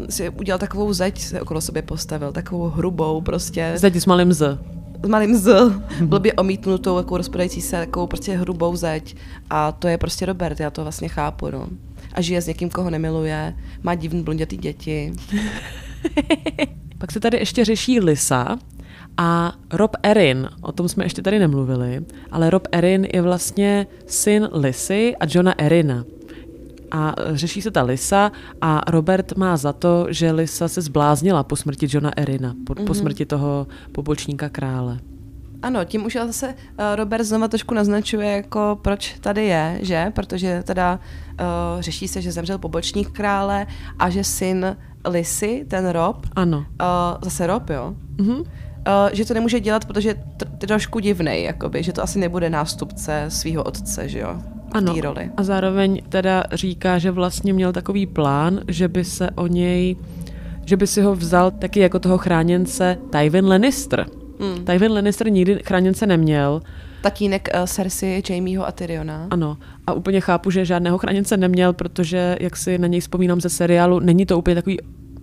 um, si udělal takovou zeď, se okolo sobě postavil, takovou hrubou prostě. Zeď s malým z. s malým z, blbě omítnutou, jako rozpadající se, takovou prostě hrubou zeď. A to je prostě Robert, já to vlastně chápu, no. A žije s někým, koho nemiluje, má divný blondětý děti. Pak se tady ještě řeší Lysa a Rob Erin, o tom jsme ještě tady nemluvili, ale Rob Erin je vlastně syn Lysy a Johna Erina. A řeší se ta Lysa a Robert má za to, že Lysa se zbláznila po smrti Johna Erina, po, mm-hmm. po smrti toho pobočníka krále. Ano, tím už zase Robert znova trošku naznačuje, jako proč tady je, že? Protože teda uh, řeší se, že zemřel pobočník krále a že syn Lysy, ten Rob, ano. Uh, zase Rob, jo? Mm-hmm. Uh, že to nemůže dělat, protože je trošku divnej, jakoby, že to asi nebude nástupce svého otce, že jo? Ano, a zároveň teda říká, že vlastně měl takový plán, že by se o něj, že by si ho vzal taky jako toho chráněnce Tywin Lannister. Mm. Tywin Lannister nikdy chráněnce neměl. Tatínek uh, Cersei, Jaimeho a Tyriona. Ano, a úplně chápu, že žádného chráněnce neměl, protože, jak si na něj vzpomínám ze seriálu, není to úplně takový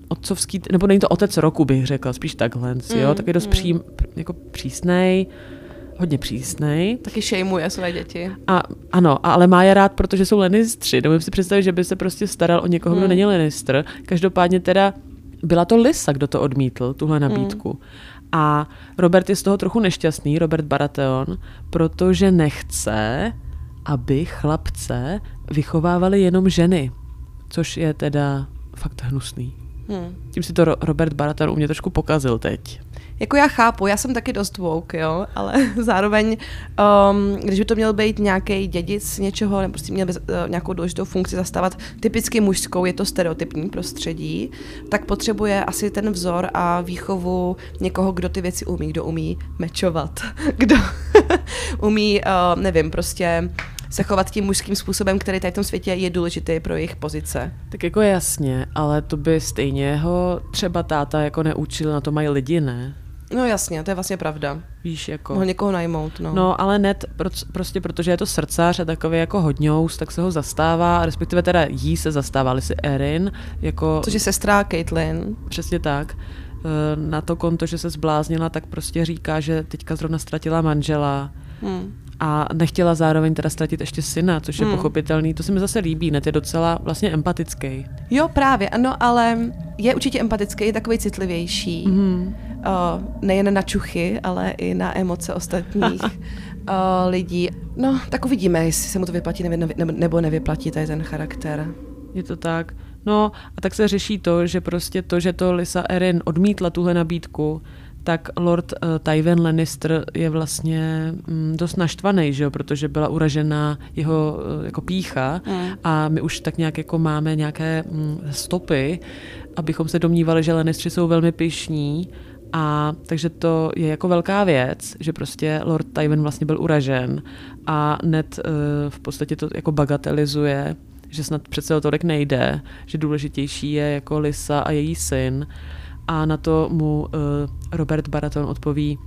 otcovský, nebo není to otec roku, bych řekla, spíš takhle, mm, jo, taky dost mm. pří, jako přísnej. Hodně přísnej. Taky šejmuje své děti. A, ano, ale má je rád, protože jsou Lannistři. Nemůžu si představit, že by se prostě staral o někoho, hmm. kdo není Lannistr. Každopádně teda byla to Lysa, kdo to odmítl, tuhle nabídku. Hmm. A Robert je z toho trochu nešťastný, Robert Baratheon, protože nechce, aby chlapce vychovávali jenom ženy. Což je teda fakt hnusný. Hmm. Tím si to Robert Baratheon u mě trošku pokazil teď. Jako já chápu, já jsem taky dost woke, jo, ale zároveň, um, když by to měl být nějaký dědic něčeho, nebo prostě měl by uh, nějakou důležitou funkci zastávat typicky mužskou, je to stereotypní prostředí, tak potřebuje asi ten vzor a výchovu někoho, kdo ty věci umí, kdo umí mečovat, kdo umí, uh, nevím, prostě se chovat tím mužským způsobem, který tady v tom světě je důležitý pro jejich pozice. Tak jako jasně, ale to by stejně ho třeba táta jako neučil, na to mají lidi, ne? No jasně, to je vlastně pravda. Víš, jako... Ho někoho najmout, no. No, ale net, proč, prostě protože je to srdcař a takový jako hodňous, tak se ho zastává, respektive teda jí se zastává, si Erin, jako... Což je sestra Caitlyn. Přesně tak. Na to konto, že se zbláznila, tak prostě říká, že teďka zrovna ztratila manžela. Hmm. A nechtěla zároveň teda ztratit ještě syna, což je hmm. pochopitelný. To se mi zase líbí, net je docela vlastně empatický. Jo, právě, ano, ale je určitě empatický, je takový citlivější. Hmm. Uh, nejen na čuchy, ale i na emoce ostatních uh, lidí. No, tak uvidíme, jestli se mu to vyplatí nebo nevyplatí, tady ten charakter. Je to tak. No, a tak se řeší to, že prostě to, že to Lysa Erin odmítla tuhle nabídku, tak Lord uh, Tywin Lannister je vlastně mm, dost naštvaný, že jo, protože byla uražená jeho uh, jako pýcha mm. a my už tak nějak jako máme nějaké mm, stopy, abychom se domnívali, že Lannistři jsou velmi pyšní. A takže to je jako velká věc, že prostě Lord Tywin vlastně byl uražen a Ned uh, v podstatě to jako bagatelizuje, že snad přece o tolik nejde, že důležitější je jako Lysa a její syn. A na to mu uh, Robert Baratheon odpoví,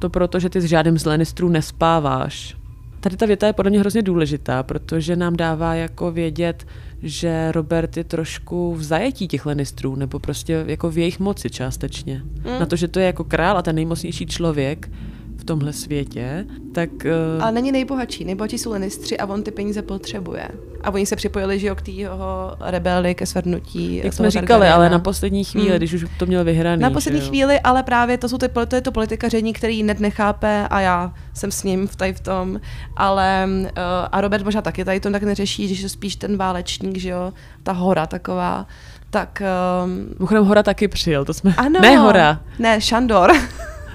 to proto, že ty s žádným z Lannisterů nespáváš. Tady ta věta je podle mě hrozně důležitá, protože nám dává jako vědět, že Robert je trošku v zajetí těch Lannisterů, nebo prostě jako v jejich moci částečně. Mm. Na to, že to je jako král a ten nejmocnější člověk v tomhle světě, tak... Uh... Ale není nejbohatší. Nejbohatší jsou Lannistři a on ty peníze potřebuje. A oni se připojili, že jo, k té jeho rebeli, ke svrhnutí. Jak jsme říkali, Targaryena. Ale na poslední chvíli, mm. když už to měl vyhraný. Na poslední chvíli, ale právě to, jsou ty, to je to politikaření, který Ned nechápe a já jsem s ním v, tady v tom. Ale, uh, a Robert možná taky tady to tak neřeší, že to spíš ten válečník, že jo, ta hora taková. Tak... Mimochodem um... hora taky přijel, to jsme... Ano, ne hora. Ne, Sandor.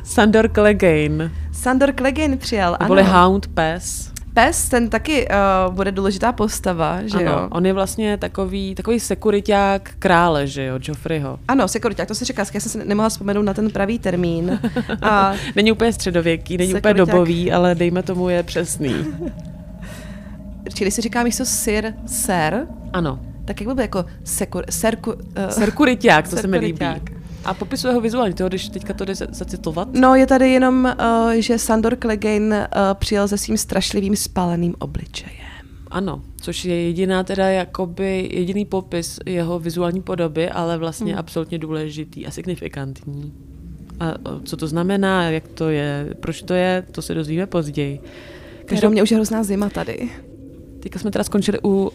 Sandor Clegane. Sandor Clegane přijel, ano. Byli Hound, pes. Pes, ten taky uh, bude důležitá postava, že ano, jo? On je vlastně takový, takový sekuriťák krále, že jo, Joffreyho. Ano, sekuriťák, to se říká, já jsem se nemohla vzpomenout na ten pravý termín. A není úplně středověký, není sekuriťák. Úplně dobový, ale dejme tomu je přesný. Čili si říká místo sir, ser. Ano. Tak jak by byl jako sekur, serku, uh, serkuriťák, to serkuriťák. Se mi líbí. A popisuje ho vizuálně, toho, když teďka to jde zacitovat? No, je tady jenom, uh, že Sandor Clegane uh, přijel se svým strašlivým spáleným obličejem. Ano, což je jediná teda jakoby jediný popis jeho vizuální podoby, ale vlastně hmm. absolutně důležitý a signifikantní. A co to znamená, jak to je, proč to je, to se dozvíme později. Každopádně už je hrozná zima tady. Teďka jsme teda skončili u...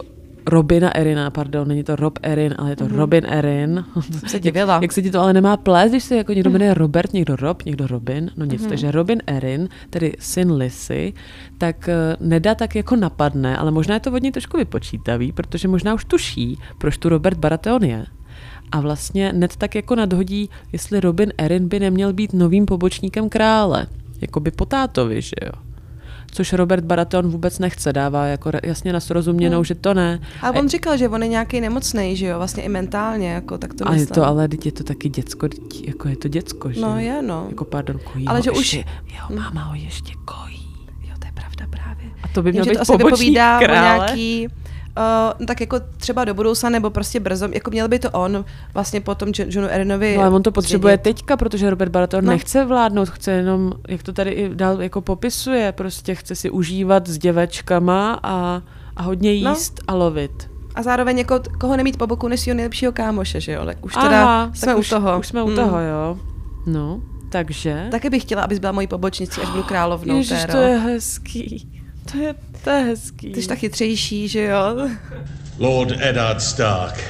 Robina Erina, pardon, není to Rob Erin, ale je to mm-hmm. Robin Erin. Se divila. Jak, jak se ti to ale nemá plést, když se jako někdo jmenuje Robert, někdo Rob, někdo Robin, no nic. Mm-hmm. Takže Robin Erin, tedy syn Lysy, tak uh, Neda tak jako napadne, ale možná je to od něj trošku vypočítavý, protože možná už tuší, proč tu Robert Baratheon je. A vlastně Ned tak jako nadhodí, jestli Robin Erin by neměl být novým pobočníkem krále. Jakoby po tátovi, že jo. Což Robert Baratheon vůbec nechce, dává jako jasně na srozuměnou, hmm. že to ne. A on říkal, že on je nějaký nemocnej, že jo, vlastně i mentálně, jako tak to myslel. To, ale je to taky děcko, jako je to děcko, že? No je, no. Jako pardon, kojí ale ho že už ještě, jeho máma ho ještě kojí. Jo, to je pravda právě. A to by měl být pobočník krále. Uh, tak jako třeba do budoucna nebo prostě brzo, jako měl by to on vlastně potom Johnu Erinovi. No ale on to potřebuje zvědět. Teďka, protože Robert Baratheon no. nechce vládnout, chce jenom, jak to tady i dál jako popisuje, prostě chce si užívat s děvečkama a, a hodně jíst no. a lovit. A zároveň jako koho nemít po boku, než svýho nejlepšího kámoše, že jo? Už teda Aha, jsme už, u toho. Už jsme mm. u toho, jo. No, takže. Taky bych chtěla, abys byla mojí pobočnicí, až budu královnou. Ježiš, téro. To je hezký. To je, to je hezký. Ty jsi tak chytřejší, že jo? Lord Eddard Stark,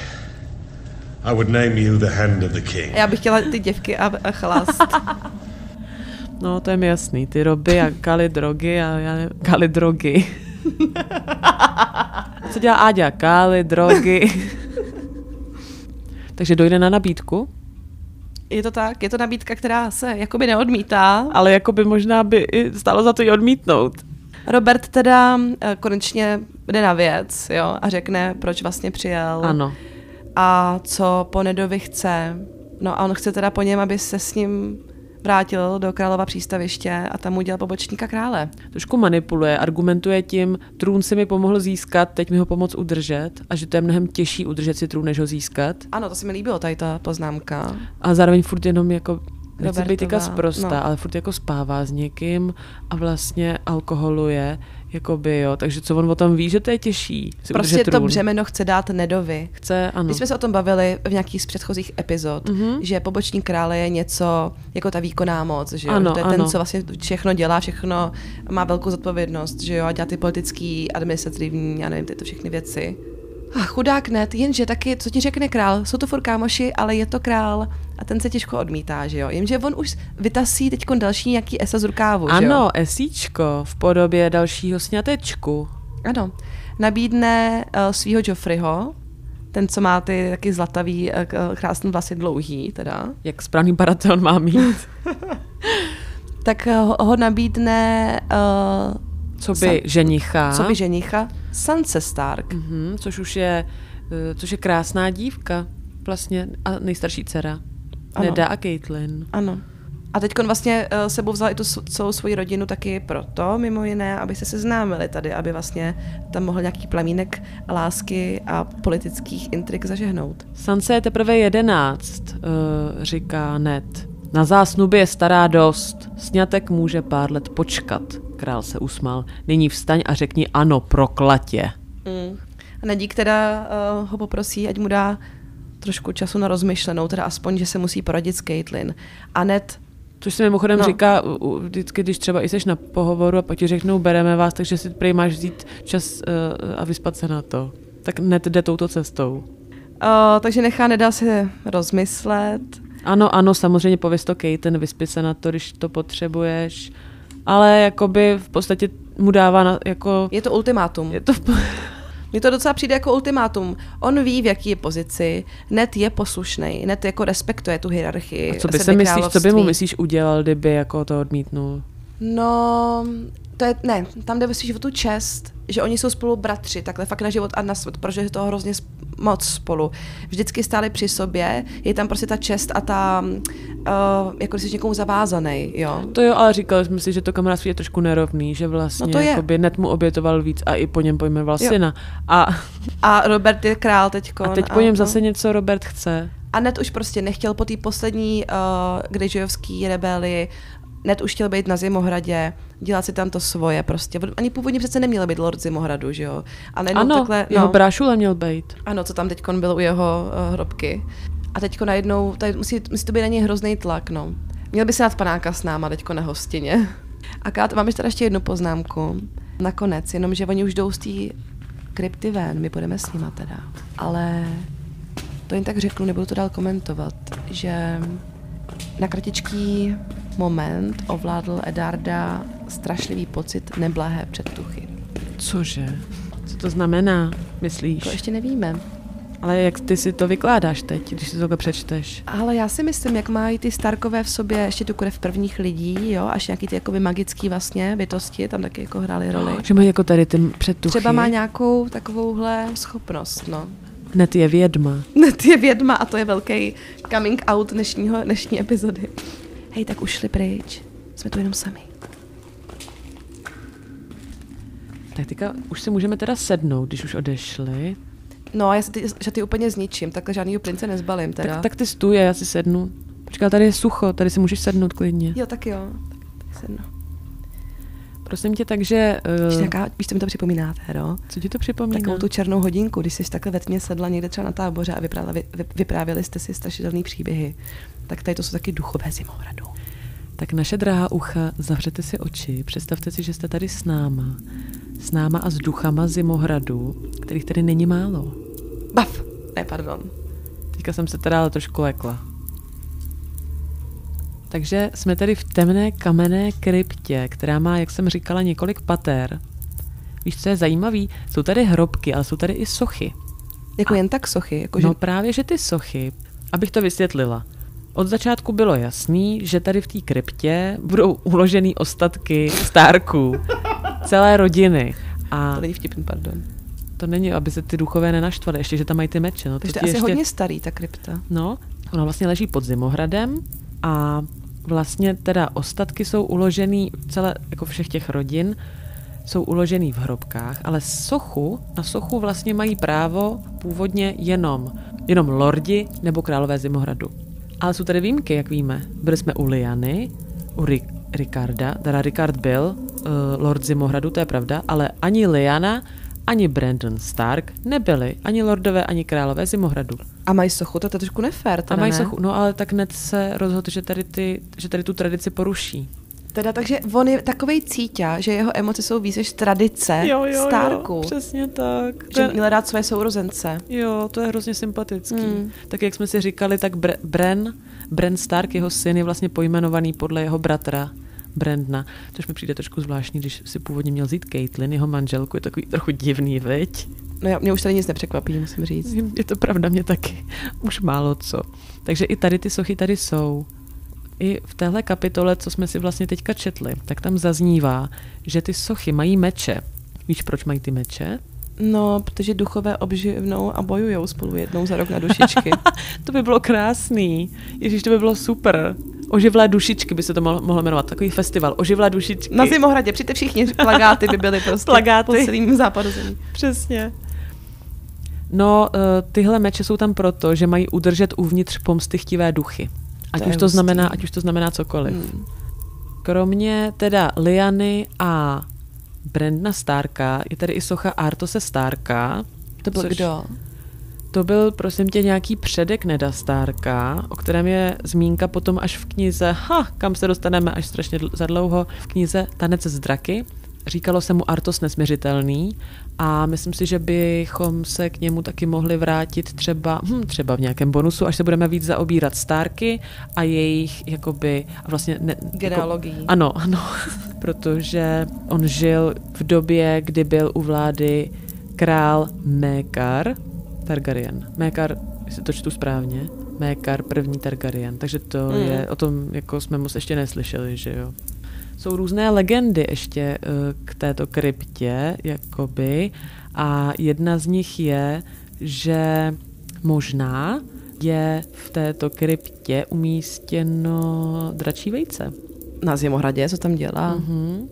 I would name you the hand of the king. Já bych chtěla ty děvky a, a chlast. No, to je mi jasný. Ty Roby a Kali drogy a já nevím. Kali drogy. Co dělá Áďa? Kali drogy. Takže dojde na nabídku. Je to tak, je to nabídka, která se jakoby neodmítá. Ale jakoby možná by i stálo za to ji odmítnout. Robert teda konečně jde na věc, jo, a řekne, proč vlastně přijel. Ano. A co po Nedovi chce. No a on chce teda po něm, aby se s ním vrátil do Králova přístaviště a tam udělal pobočníka krále. Trošku manipuluje, argumentuje tím, trůn si mi pomohl získat, teď mi ho pomoc udržet a že to je mnohem těžší udržet si trůn, než ho získat. Ano, to se mi líbilo, tady ta poznámka. A zároveň furt jenom jako nechci být týka zprostá, no. Ale furt jako spává s někým a vlastně alkoholuje, jakoby, jo, takže co on o tom ví, že to je těžší. Prostě to břemeno chce dát Nedovi. Chce, ano. Když jsme se o tom bavili v nějakých z předchozích epizod, mm-hmm. že poboční krále je něco jako ta výkonná moc, že jo, ano, že to je ano. ten, co vlastně všechno dělá, všechno má velkou zodpovědnost, že jo, a dělá ty politický, administrativní, já nevím, ty to všechny věci. Ach, chudák net, jenže taky, co ti řekne král, jsou to furt kámoši, ale je to král a ten se těžko odmítá, že jo? Jenže on už vytasí teďko další nějaký esa z rukávu, ano, že jo? Ano, esíčko v podobě dalšího sňatečku. Ano, nabídne uh, svýho Joffreyho, ten, co má ty taky zlatavý, uh, krásný vlasy dlouhý, teda. Jak správný baraton má mít. Tak ho, ho nabídne... Uh, Co by San- ženicha. Co by ženicha? Sansa Stark. Mm-hmm, což už je, což je krásná dívka. Vlastně a nejstarší dcera. Ano. Neda a Caitlyn. Ano. A teď on vlastně uh, sebou vzal i tu celou svoji rodinu taky proto, mimo jiné, aby se seznámili tady, aby vlastně tam mohl nějaký plamínek lásky a politických intrik zažehnout. Sansa je teprve jedenáct, uh, říká Ned. Na zásnuby je stará dost. Sňatek může pár let počkat. Král se usmál. Nyní vstaň a řekni ano, proklatě. Mm. A Nedík teda uh, ho poprosí, ať mu dá trošku času na rozmyšlenou, teda aspoň, že se musí poradit s Caitlyn. A Ned... Což se mimochodem no. říká vždycky, když třeba i seš na pohovoru a pak ti řeknou, bereme vás, takže si prej máš vzít čas uh, a vyspat se na to. Tak Ned jde touto cestou. Uh, takže nechá Neda si rozmyslet... Ano, ano, samozřejmě pověz to Caitlyn, vyspi se na to, když to potřebuješ, ale jakoby v podstatě mu dává na, jako... Je to ultimátum. Je to... Mně to docela přijde jako ultimátum. On ví, v jaký je pozici, Ned je poslušnej, Ned jako respektuje tu hierarchii. A co by se myslíš, co by mu myslíš udělal, kdyby jako to odmítnul? No, to je, ne, tam jde myslíš o tu čest, že oni jsou spolu bratři, takhle fakt na život a na smrt, protože je toho hrozně moc spolu. Vždycky stáli při sobě, je tam prostě ta čest a ta, uh, jako jsi někomu zavázanej, jo. To jo, ale říkali jsme si, že to kamarádství je trošku nerovný, že vlastně no jakoby Ned mu obětoval víc a i po něm pojmenoval syna. A, a Robert je král teďkon. A teď po něm a, zase no. něco Robert chce. A Ned už prostě nechtěl po té poslední uh, Greyjoyovský rebelii, Ned už chtěl být na Zimohradě, dělat si tam to svoje prostě. Ani původně přece neměl být lord Zimohradu, že jo? A ano, takhle, jeho no. brášule měl být. Ano, co tam teďkon bylo u jeho uh, hrobky. A teďko najednou, tady musí, musí to být na něj hrozný tlak, no. Měl by se dát panáka s náma teďko na hostině. A Kát, mám ještě ještě jednu poznámku. Nakonec, jenomže oni už jdou z té krypty ven, my půjdeme s nima teda. Ale to jen tak řeknu, nebudu to dál komentovat, že na kratičký moment ovládl Edarda strašlivý pocit neblahé předtuchy. Cože? Co to znamená, myslíš? To ještě nevíme. Ale jak ty si to vykládáš teď, když si to přečteš? Ale já si myslím, jak mají ty Starkové v sobě ještě tu krev prvních lidí, jo, až nějaký ty jakoby magický vlastně bytosti, tam taky jako hrály roli. No, že mají jako tady ty předtuchy. Třeba má nějakou takovouhle schopnost, no. Ned je vědma. Ned je vědma a to je velký coming out dnešního, dnešní epizody. Hej, tak už šli pryč. Jsme tu jenom sami. Tak teďka už si můžeme teda sednout, když už odešli. No, já si ty šaty úplně zničím, takhle žádnýho prince nezbalím teda. Tak, tak ty stůj, já si sednu. Počkej, tady je sucho, tady si můžeš sednout klidně. Jo, tak jo. Tak, tak sednu. Prosím tě, takže... Uh, nějaká, víš, co mi to připomíná, Hero? Co ti to připomíná? Takovou tu černou hodinku, když jsi takhle ve tmě sedla někde třeba na táboře a vyprávěla, vy, vyprávěli jste si strašidelné příběhy, tak tady to jsou taky duchové Zimohradu. Tak naše drahá ucha, zavřete si oči, představte si, že jste tady s náma. S náma a s duchama Zimohradu, kterých tady není málo. Bav! Ne, pardon. Teďka jsem se teda ale trošku lekla. Takže jsme tady v temné kamenné kryptě, která má, jak jsem říkala, několik pater. Víš, co je zajímavý? Jsou tady hrobky, ale jsou tady i sochy. Jako a jen tak sochy? Jako no že... právě, že ty sochy. Abych to vysvětlila. Od začátku bylo jasný, že tady v té kryptě budou uložený ostatky Starků. Celé rodiny. A... To není vtipný, pardon. To není, aby se ty duchové nenaštvaly. Ještě, že tam mají ty meče. No, to je asi ještě... hodně starý, ta krypta. No, ona vlastně leží pod Zimohradem. A vlastně teda ostatky jsou uložený, celé, jako všech těch rodin, jsou uložený v hrobkách, ale sochu, na sochu vlastně mají právo původně jenom, jenom lordi nebo králové Zimohradu. Ale jsou tady výjimky, jak víme. Byli jsme u Liany, u Rik- Ricarda, teda Ricard byl uh, Lord Zimohradu, to je pravda, ale ani Liana, ani Brandon Stark nebyli, ani lordové, ani králové Zimohradu. A mají sochu, to je trošku nefér, teda, A mají ne? sochu, no ale tak Ned se rozhodl, že tady, ty, že tady tu tradici poruší. Teda, takže on je takovej cíťa, že jeho emoce jsou víc než tradice jo, jo, Starku. Jo, přesně tak. Že měl rád své sourozence. Jo, to je hrozně sympatický. Mm. Tak jak jsme si říkali, tak Br- Bran, Bran Stark, jeho syn, je vlastně pojmenovaný podle jeho bratra Brandna. Což mi přijde trošku zvláštní, když si původně měl vzít Caitlyn, jeho manželku, je takový trochu divný, veď? No já, mě už tady nic nepřekvapí, musím říct. Je to pravda, mě taky. Už málo co. Takže i tady ty sochy tady jsou. I v téhle kapitole, co jsme si vlastně teďka četli, tak tam zaznívá, že ty sochy mají meče. Víš, proč mají ty meče? No, protože duchové obživnou a bojujou spolu jednou za rok na dušičky. To by bylo krásný. Ježíš, to by bylo super. Oživlé dušičky by se to mohlo jmenovat. Takový festival. Oživlé dušičky. Na Zimohradě, přijďte všichni. Plagáty by byly prostě plagáty po celým západu zemí. Přesně. No, tyhle meče jsou tam proto, že mají udržet uvnitř pomstychtivé duchy. Ať už, to znamená, ať už to znamená cokoliv. Hmm. Kromě teda Liany a Brandna Starka je tady i socha Artose Starka. To byl kdo? To byl, prosím tě, nějaký předek Neda Starka, o kterém je zmínka potom až v knize, ha, kam se dostaneme až strašně dl- za dlouho, v knize Tanec z draky. Říkalo se mu Artos Nesměřitelný a myslím si, že bychom se k němu taky mohli vrátit třeba, hm, třeba v nějakém bonusu, až se budeme víc zaobírat Starky a jejich jakoby a vlastně ne, genealogií. Jako, ano, ano, protože on žil v době, kdy byl u vlády král Mékar Targaryen. Mékar, jestli to čtu správně, Mékar první Targaryen, takže to mm. je o tom, jako jsme moc ještě neslyšeli, že jo. Jsou různé legendy ještě k této kryptě, jakoby, a jedna z nich je, že možná je v této kryptě umístěno dračí vejce. Na Zimohradě, co tam dělá? Mm-hmm.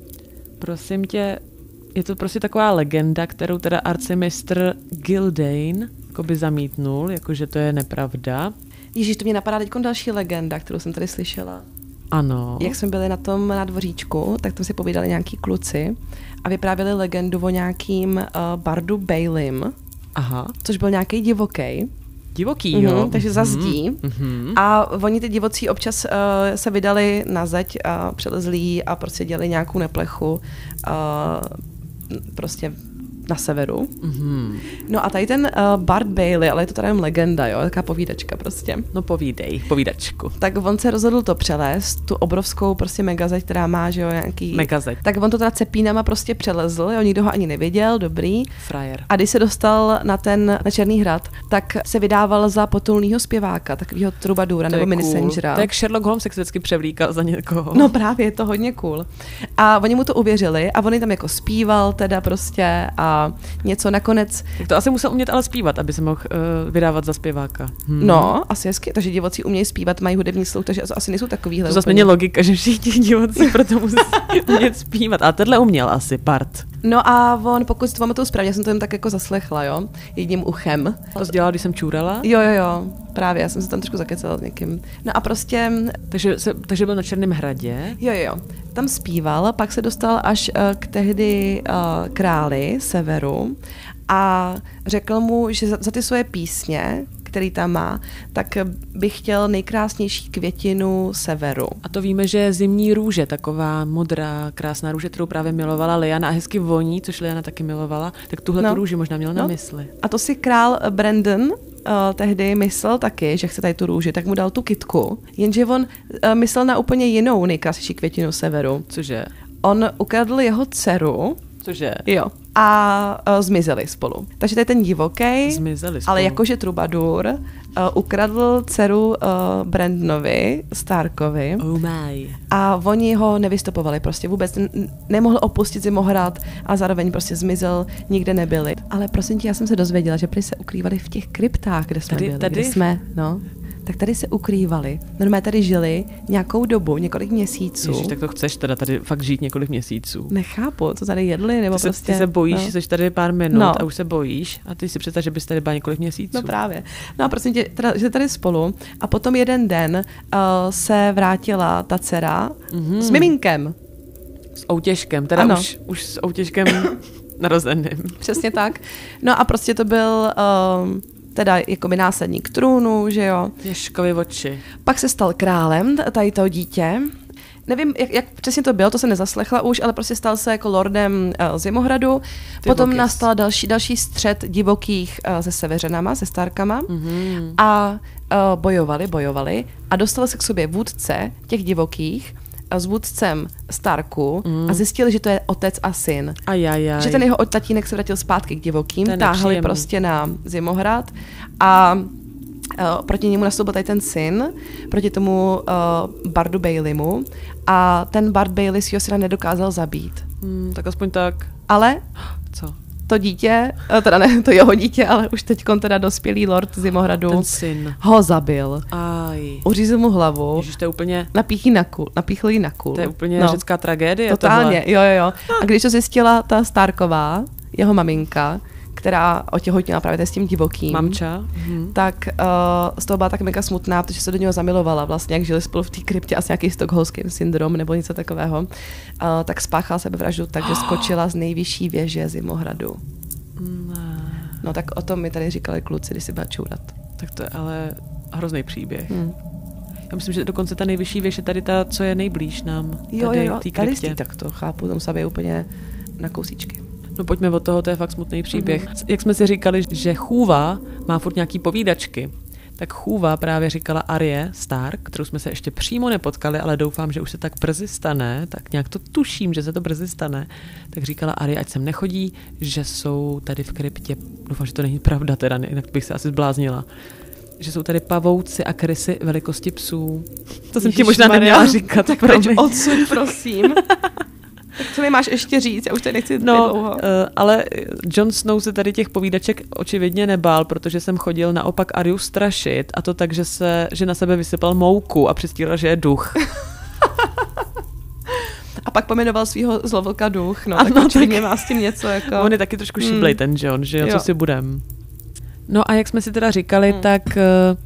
Prosím tě, je to prostě taková legenda, kterou teda arcimistr Gildane jakoby zamítnul, jakože to je nepravda. Ježíš, to mě napadá teď další legenda, kterou jsem tady slyšela. Ano. Jak jsme byli na tom na dvoříčku, tak tam si povídali nějaký kluci a vyprávěli legendu o nějakým uh, bardu Bailim, aha, což byl nějaký divoký. Divoký, jo. Mm-hmm, takže za zdí. Mm-hmm. A oni ty divocí občas uh, se vydali na zeď a přelezli a prostě dělali nějakou neplechu uh, prostě na severu. Mm-hmm. No a tady ten uh, Bard Bailey, ale je to tady legenda, jo, taková povídačka prostě. No povídej, povídačku. Tak on se rozhodl to přelézt, tu obrovskou prostě megazeď, která má, že jo, nějaký... Megazeď. Tak on to teda cepínama prostě přelezl, jo, nikdo ho ani nevěděl, dobrý. Frajer. A když se dostal na ten, na Černý hrad, tak se vydával za potulnýho zpěváka, takovýho trubadura nebo minisangera. Cool. Tak Sherlock Holmes se vždycky převlíkal za někoho. No právě, je to hodně cool. A oni mu to uvěřili a on tam jako zpíval teda prostě a něco nakonec. Tak to asi musel umět ale zpívat, aby se mohl uh, vydávat za zpěváka. Hmm. No, asi hezky, takže divocí umějí zpívat, mají hudební sluch, takže asi nejsou takovýhle. To zase není logika, že všichni divocí proto musí umět zpívat. A tenhle uměl asi part. No a on, pokud si to pamatuju správně, já jsem to jen tak jako zaslechla, jo, jedním uchem. To jsi dělala, když jsem čůrala? Jo, jo, jo, právě, já jsem se tam trošku zakecala s někým. No a prostě... Takže, se, takže byl na Černém hradě? Jo, jo, tam zpíval, pak se dostal až uh, k tehdy uh, králi severu a řekl mu, že za, za ty svoje písně, který tam má, tak bych chtěl nejkrásnější květinu severu. A to víme, že je zimní růže, taková modrá, krásná růže, kterou právě milovala Liana a hezky voní, což Liana taky milovala, tak tuhle no. tu růži možná měla no. na mysli. A to si král Brandon uh, tehdy myslel taky, že chce tady tu růži, tak mu dal tu kytku, jenže on uh, myslel na úplně jinou nejkrásnější květinu severu. Cože? On ukradl jeho dceru. Cože? Jo. A uh, zmizeli spolu. Takže to je ten divokej, zmizeli spolu. Ale jakože trubadur uh, ukradl dceru uh, Brandonovi, Starkovi. Oh my. A oni ho nevystopovali prostě vůbec. N- nemohl opustit Zimohrad a zároveň prostě zmizel, nikde nebyli. Ale prosím tě, já jsem se dozvěděla, že prý se ukrývali v těch kryptách, kde jsme tady, byli. Tady? Kde jsme, no. tak tady se ukrývali. Normálně tady žili nějakou dobu, několik měsíců. Ježiš, tak to chceš teda tady fakt žít několik měsíců. Nechápu, co tady jedli, nebo ty se, prostě... Ty se bojíš, jsi no. tady pár minut no. a už se bojíš a ty si představ, že bys tady byla několik měsíců. No právě. No a prosím tě, teda, že tady spolu a potom jeden den uh, se vrátila ta dcera mm-hmm. s miminkem. S outěžkem, teda ano. Už, už s outěžkem narozeným. Přesně tak. No a prostě to byl... Um, teda jako by následník trůnu, že jo. Ježkovi oči. Pak se stal králem tady toho dítě. Nevím, jak, jak přesně to bylo, to jsem nezaslechla už, ale prostě stal se jako lordem uh, Zimohradu. Ty potom bokys. Nastal další, další střet divokých uh, se seveřanama, se Starkama. Mm-hmm. A uh, bojovali, bojovali. A dostal se k sobě vůdce těch divokých s vůdcem Starku mm. a zjistili, že to je otec a syn. Ajajaj. Že ten jeho tatínek se vrátil zpátky k divokým, táhli nepříjemný. Prostě na Zimohrad a uh, proti němu nastoupil tady ten syn, proti tomu uh, Bardu Baelimu a ten Bard Bailey svýho syna nedokázal zabít. Mm, tak aspoň tak. Ale... Co? To dítě, teda ne to jeho dítě, ale už teďkon teda dospělý lord Zimohradu ho zabil. Aj. Uřízl mu hlavu. Ježiš, to je úplně... Napíchl ji na kůl. To je úplně no. řecká tragédie. Totálně, tohle. jo, jo. A když to zjistila ta Starková, jeho maminka, která otěhotněla právě s tím divokým, Mamča. tak uh, z toho byla tak mega smutná, protože se do něho zamilovala vlastně, jak žili spolu v té kryptě asi nějaký stockholmským syndrom nebo něco takového, uh, tak spáchala sebevraždu, takže skočila z nejvyšší věže Zimohradu. No tak o tom mi tady říkali kluci, když si byla čůrat. Tak to je ale hrozný příběh. Hmm. Já myslím, že dokonce ta nejvyšší věž je tady ta, co je nejblíž nám. Tady jo, jo, tý tady tý, tak to chápu, tam se úplně na kousíčky. No pojďme od toho, to je fakt smutný příběh. Mm-hmm. Jak jsme si říkali, že Chůva má furt nějaký povídačky, tak Chůva právě říkala Arye Stark, kterou jsme se ještě přímo nepotkali, ale doufám, že už se tak brzy stane, tak nějak to tuším, že se to brzy stane, tak říkala Arye, ať sem nechodí, že jsou tady v kryptě, doufám, že to není pravda teda, jinak bych se asi zbláznila, že jsou tady pavouci a krysy velikosti psů. To jsem Ježiš ti možná Maria. neměla říkat. Tak proč odsud, prosím. Co mi máš ještě říct? Já už tady nechci no, dlouho. Uh, ale Jon Snow se tady těch povídaček očividně nebál, protože jsem chodil naopak Aryu strašit a to tak, že, se, že na sebe vysypal mouku a přistíral, že je duch. A pak pomenoval svýho zlovlka duch, no, ano, tak očividně tak... má s tím něco jako... On je taky trošku hmm. šíblej ten Jon, že jo, co si budem. No a jak jsme si teda říkali, hmm. tak... Uh,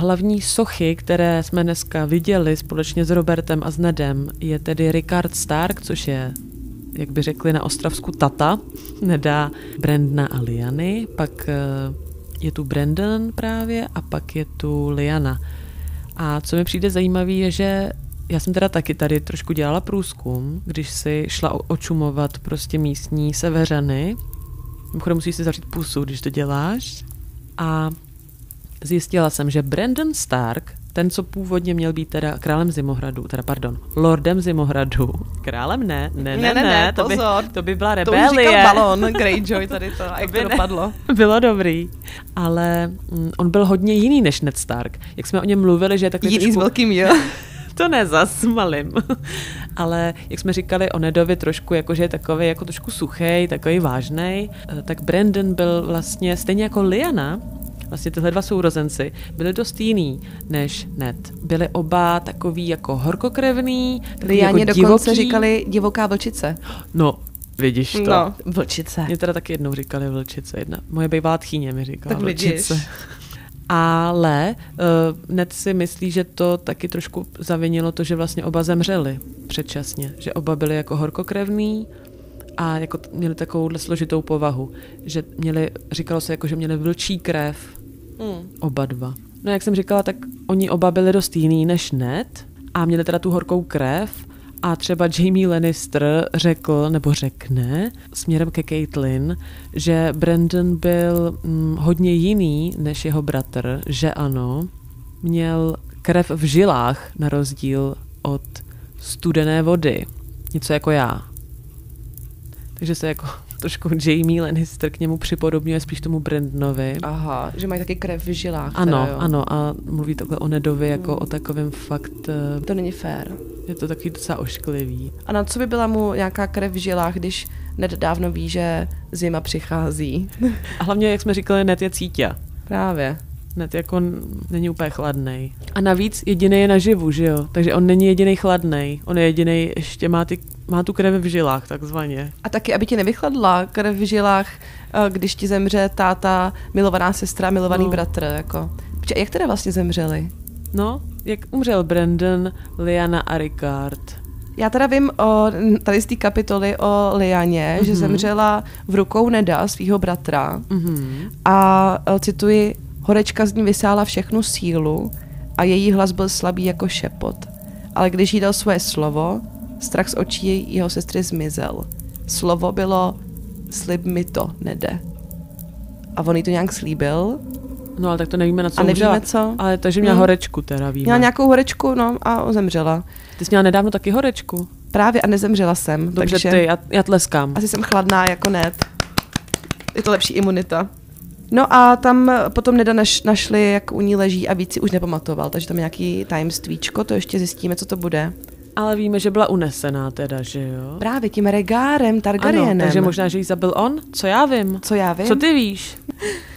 hlavní sochy, které jsme dneska viděli společně s Robertem a s Nedem, je tedy Richard Stark, což je, jak by řekli na Ostravsku, tata Neda, Brandona a Lyanny, pak je tu Brandon právě a pak je tu Lyanna. A co mi přijde zajímavé je, že já jsem teda taky tady trošku dělala průzkum, když si šla očumovat prostě místní severany. Mimochodem musíš si zavřít pusu, když to děláš. A zjistila jsem, že Brandon Stark, ten, co původně měl být teda králem Zimohradu, teda pardon, lordem Zimohradu, králem ne, ne, ne, ne, ne, ne to, pozor, by, to by byla rebelie. To už říkal Balon, Greyjoy tady to, a jak to dopadlo. Bylo dobrý, ale mm, on byl hodně jiný než Ned Stark, jak jsme o něm mluvili, že je takový... Jiný trošku... s velkým jo. To ne, zas malým. Ale jak jsme říkali o Nedovi trošku, jakože je takový jako trošku suchej, takový vážnej, tak Brandon byl vlastně stejně jako Lyanna. Vlastně tyhle dva sourozenci byli dost jiný než Ned. Byli oba takový jako horkokrevný, takový jako divoký. Dokonce říkali divoká vlčice. No, vidíš to. No, vlčice. Mě teda taky jednou říkali vlčice. Jedna, moje bývalá tchýně mi říkala tak vlčice. Vidíš. Ale uh, Ned si myslí, že to taky trošku zavinilo to, že vlastně oba zemřeli předčasně. Že oba byli jako horkokrevný, a jako měli takovouhle složitou povahu, že měli, říkalo se jako, že měli vlčí krev, mm. oba dva. No jak jsem říkala, tak oni oba byli dost jiný než Ned a měli teda tu horkou krev a třeba Jamie Lannister řekl, nebo řekne, směrem ke Caitlyn, že Brandon byl hm, hodně jiný než jeho bratr, že ano, měl krev v žilách na rozdíl od studené vody, něco jako já. Takže se jako trošku Jamie Lannister k němu připodobňuje spíš tomu Brandonovi. Aha, že mají taky krev v žilách. Ano, teda, ano a mluví takhle o Nedovi jako hmm. o takovém fakt... To není fér. Je to takový docela ošklivý. A na co by byla mu nějaká krev v žilách, když Ned dávno ví, že zima přichází? A hlavně, jak jsme říkali, Ned je cítě. Právě. net jako není úplně chladnej. A navíc jediný je naživu, že jo? Takže on není jediný chladnej. On je jediný, ještě má, ty, má tu krev v žilách, takzvaně. A taky, aby ti nevychladla krev v žilách, když ti zemře táta, milovaná sestra, milovaný no. bratr, jako. Jak teda vlastně zemřeli? No, jak umřel Brandon, Liana a Ricard. Já teda vím o, tady z té kapitoly o Lianě, mm-hmm. že zemřela v rukou Neda, svýho bratra. Mm-hmm. A cituji, horečka z ní vysála všechnu sílu a její hlas byl slabý jako šepot. Ale když jí dal svoje slovo, strach z očí jeho sestry zmizel. Slovo bylo slib mi to, Nede. A on jí to nějak slíbil. No ale tak to nevíme, na co umřela. A nevíme co. Ale takže měla hmm. horečku teda, víme. Měla nějakou horečku, no a zemřela. Ty jsi měla nedávno taky horečku. Právě a nezemřela jsem. Dobře. Takže ty, já, já tleskám. Asi jsem chladná jako net. Je to lepší imunita. No a tam potom Neda naš, našli, jak u ní leží a víc si už nepamatoval, takže tam je nějaký tajemstvíčko, to ještě zjistíme, co to bude. Ale víme, že byla unesená teda, že jo? Právě tím Regárem Targaryenem. Ano, takže možná, že jí zabil on? Co já vím? Co já vím? Co ty víš?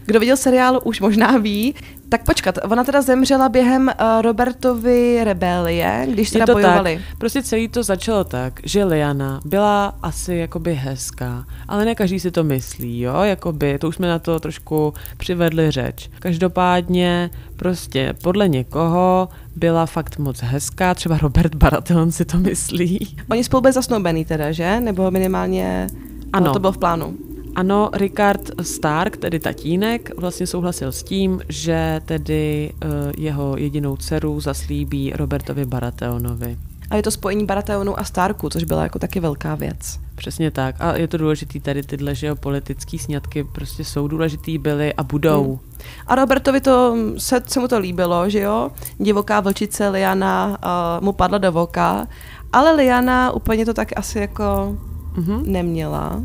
Kdo viděl seriál, už možná ví. Tak počkat, ona teda zemřela během uh, Robertovy rebelie, když teda bojovali. Tak. Prostě celý to začalo tak, že Liana byla asi jakoby hezká, ale ne každý si to myslí, jo, jakoby, to už jsme na to trošku přivedli řeč. Každopádně prostě podle někoho byla fakt moc hezká, třeba Robert Baratheon si to myslí. Oni spolu byli zasnoubený teda, že? Nebo minimálně ano. No, to bylo v plánu. Ano, Richard Stark, tedy tatínek, vlastně souhlasil s tím, že tedy jeho jedinou dceru zaslíbí Robertovi Baratheonovi. A je to spojení Baratheonu a Starku, což byla jako taky velká věc. Přesně tak. A je to důležitý, tady tyhle politické sňatky prostě jsou důležitý, byly a budou. Hmm. A Robertovi to, se, se mu to líbilo, že jo? Divoká vlčice Liana uh, mu padla do voka, ale Liana úplně to tak asi jako mm-hmm. neměla.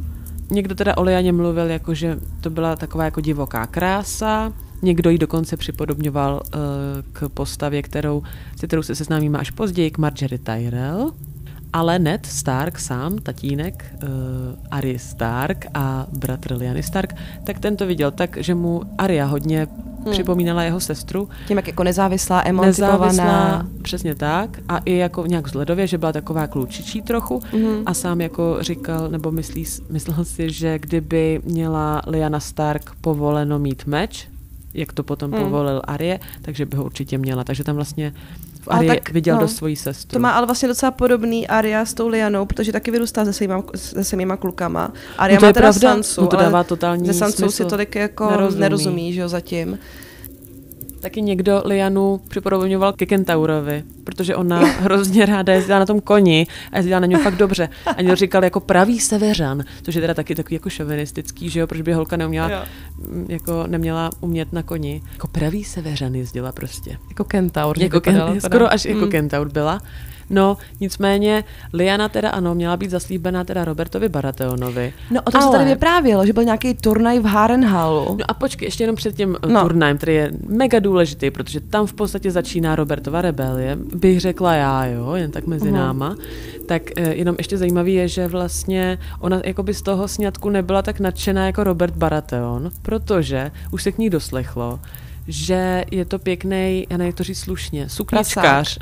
Někdo teda o Lianě mluvil, jako, že to byla taková jako divoká krása, někdo ji dokonce připodobňoval uh, k postavě, kterou, se kterou se seznámíme až později, k Marjorie Tyrell, ale Ned Stark sám, tatínek, uh, Arya Stark a bratr Liany Stark, tak ten to viděl tak, že mu Arya hodně hmm. připomínala jeho sestru. Tím jak jako nezávislá, emancipovaná. Nezávislá, přesně tak. A i jako nějak vzhledově, že byla taková klučičí trochu. Hmm. A sám jako říkal, nebo myslí, myslel si, že kdyby měla Lyanna Stark povoleno mít meč, jak to potom hmm. povolil Arya, takže by ho určitě měla. Takže tam vlastně v Arya tak, viděl no, do svojí sestru. To má ale vlastně docela podobný Arya s tou Lyanou, protože taky vyrůstá se svýma, se svýma klukama. Arya no má teda Sansu, no to dává totální smysl. Ze Sansu si tolik jako nerozumí, nerozumí že jo, zatím. Taky někdo Lianu připodobňoval ke kentaurovi, protože ona hrozně ráda jezdila na tom koni a jezdila na něm fakt dobře. A někdo říkal jako pravý severan, což je teda taky takový jako šovinistický, že jo, protože by holka neuměla, jako neměla umět na koni. Jako pravý severan jezdila prostě. Jako kentaur. Jako kentaur, kentaur skoro až hmm. jako kentaur byla. No, nicméně Liana teda ano, měla být zaslíbená teda Robertovi Baratheonovi. No o tom ale... se tady vyprávělo, že byl nějaký turnaj v Harrenhalu. No a počkej, ještě jenom před tím no. turnajem, který je mega důležitý, protože tam v podstatě začíná Robertova rebelie, bych řekla já, jo, jen tak mezi uhum. náma. Tak jenom ještě zajímavý je, že vlastně ona jakoby z toho sňatku nebyla tak nadšená jako Robert Baratheon, protože už se k ní doslechlo, že je to pěknej, já nevím, to říct slušně, sukničkář.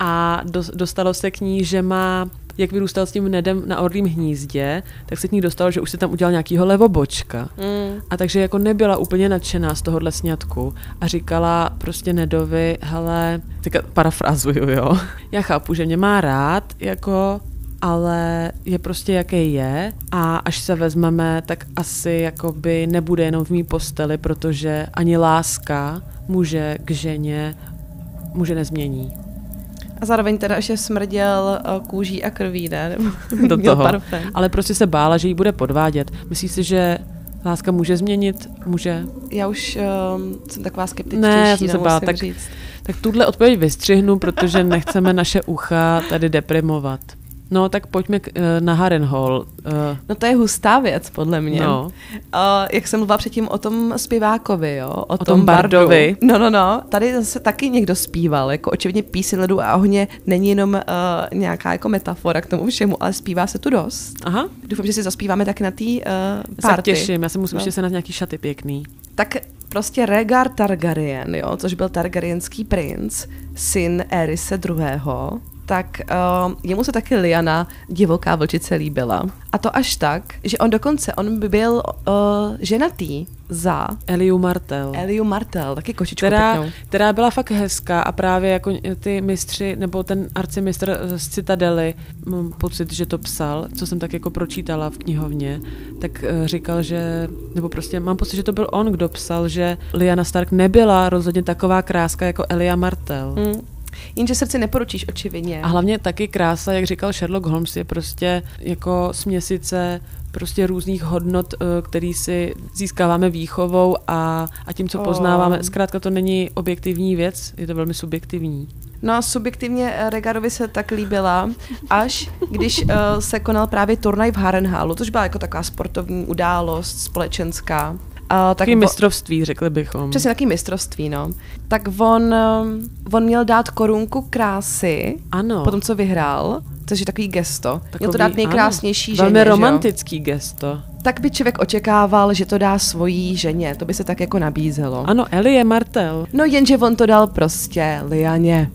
A dostalo se k ní, že má, jak vyrůstal s tím Nedem na Orlím hnízdě, tak se k ní dostalo, že už si tam udělal nějakýho levobočka. Mm. A takže jako nebyla úplně nadšená z tohohle sňatku a říkala prostě Nedovi, hele, teďka parafrazuju, jo, já chápu, že mě má rád, jako, ale je prostě jaký je a až se vezmeme, tak asi jakoby nebude jenom v mý posteli, protože ani láska muže k ženě muže nezmění. A zároveň teda ještě smrděl kůží a krví, ne? Do toho. Parfém. Ale prostě se bála, že jí bude podvádět. Myslíš si, že láska může změnit? Může? Já už um, jsem taková skeptičtější, ne, já jsem se bála, tak, tak tuhle odpověď vystřihnu, protože nechceme naše ucha tady deprimovat. No, tak pojďme k, na Harrenhal. No to je hustá věc, podle mě. No. Uh, jak jsem mluvila předtím o tom zpěvákovi, jo? O, o tom, tom Bardovi. No, no, no. Tady zase taky někdo zpíval. Jako očividně Píseň ledu a ohně není jenom uh, nějaká jako metafora k tomu všemu, ale zpívá se tu dost. Aha. Doufám, že si zaspíváme taky na té uh, party. Já se těším, já se musím ještě no. sehnat nějaký šaty pěkný. Tak prostě Rhaegar Targaryen, jo? Což byl targaryenský princ, syn Erise druhého., tak uh, jemu se taky Lyanna, divoká vlčice, líbila. A to až tak, že on dokonce, on by byl uh, ženatý za... Eliu Martell. Eliu Martell, taky kočičku pěknou. Která byla fakt hezká a právě jako ty mistři, nebo ten arcimistr z Citadely, mám pocit, že to psal, co jsem tak jako pročítala v knihovně, tak uh, říkal, že, nebo prostě mám pocit, že to byl on, kdo psal, že Lyanna Stark nebyla rozhodně taková kráska jako Elia Martell. Mm. Jenže srdci neporučíš, očividně. A hlavně taky krása, jak říkal Sherlock Holmes, je prostě jako směsice prostě různých hodnot, který si získáváme výchovou a, a tím, co poznáváme. Zkrátka to není objektivní věc, je to velmi subjektivní. No a subjektivně Rhaegarovi se tak líbila, až když uh, se konal právě turnaj v Harrenhalu, což byla jako taková sportovní událost, společenská. Uh, taky mistrovství, řekli bychom. Přesně, taky mistrovství, no. Tak on, on měl dát korunku krásy, ano. po tom, co vyhrál, což je takový gesto. Takový, měl to dát nejkrásnější ano. ženě. Velmi romantický jo? gesto. Tak by člověk očekával, že to dá svojí ženě, to by se tak jako nabízelo. Ano, Elie Martell. No jenže on to dal prostě Lyanně.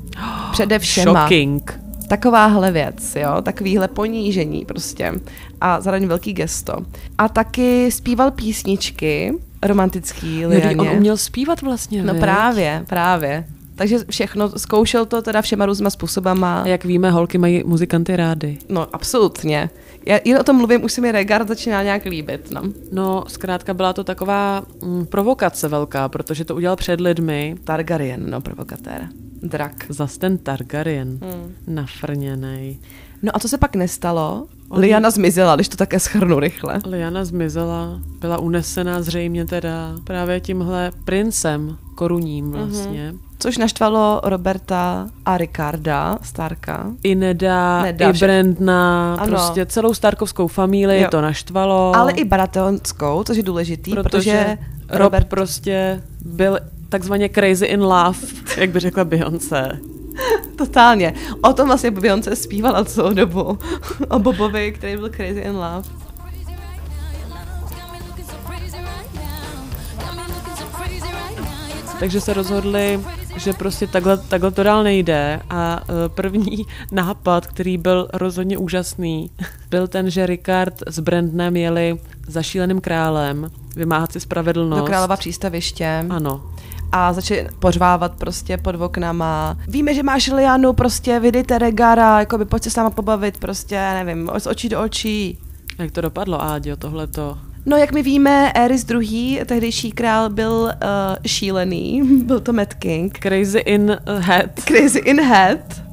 Předevšema. Shocking. Takováhle věc, jo, takovýhle ponížení prostě a zároveň velký gesto. A taky zpíval písničky romantický Lyanně. No, on uměl zpívat vlastně, No věc. právě, právě. Takže všechno, zkoušel to teda všema různýma způsobama. A jak víme, holky mají muzikanty rády. No, absolutně. Já jen o tom mluvím, už si mi Rhaegar začíná nějak líbit. No, no zkrátka byla to taková mm, provokace velká, protože to udělal před lidmi. Targaryen, no, provokatér. Drak. Zas ten Targaryen. Hmm. Nafrněnej. No a co se pak nestalo? On... Lyanna zmizela, když to také schrnu rychle. Lyanna zmizela, byla unesená zřejmě teda právě tímhle princem korunním vlastně. Mm-hmm. Což naštvalo Roberta a Ricarda Starka. I Neda, Neda i Brandna, že... prostě celou starkovskou famílii jo. to naštvalo. Ale i Baratheonskou, což je důležitý, protože, protože Robert Rob prostě byl takzvaně crazy in love, jak by řekla Beyoncé. Totálně. O tom vlastně Beyoncé zpívala celou dobu. O Bobovi, který byl crazy in love. Takže se rozhodli, že prostě takhle, takhle to dál nejde a první nápad, který byl rozhodně úžasný, byl ten, že Ricard s Brandnem jeli za šíleným králem vymáhat si spravedlnost. Do Králova přístaviště. Ano. A začali pořvávat prostě pod oknama. Víme, že máš Lyannu, prostě vydejte Rhaegara, jako by pojď se s náma pobavit, prostě, nevím, z očí do očí. Jak to dopadlo, Áďo, tohleto? No, jak my víme, Aerys druhý, tehdejší král, byl uh, šílený, byl to Mad King. Crazy in head. Crazy in head.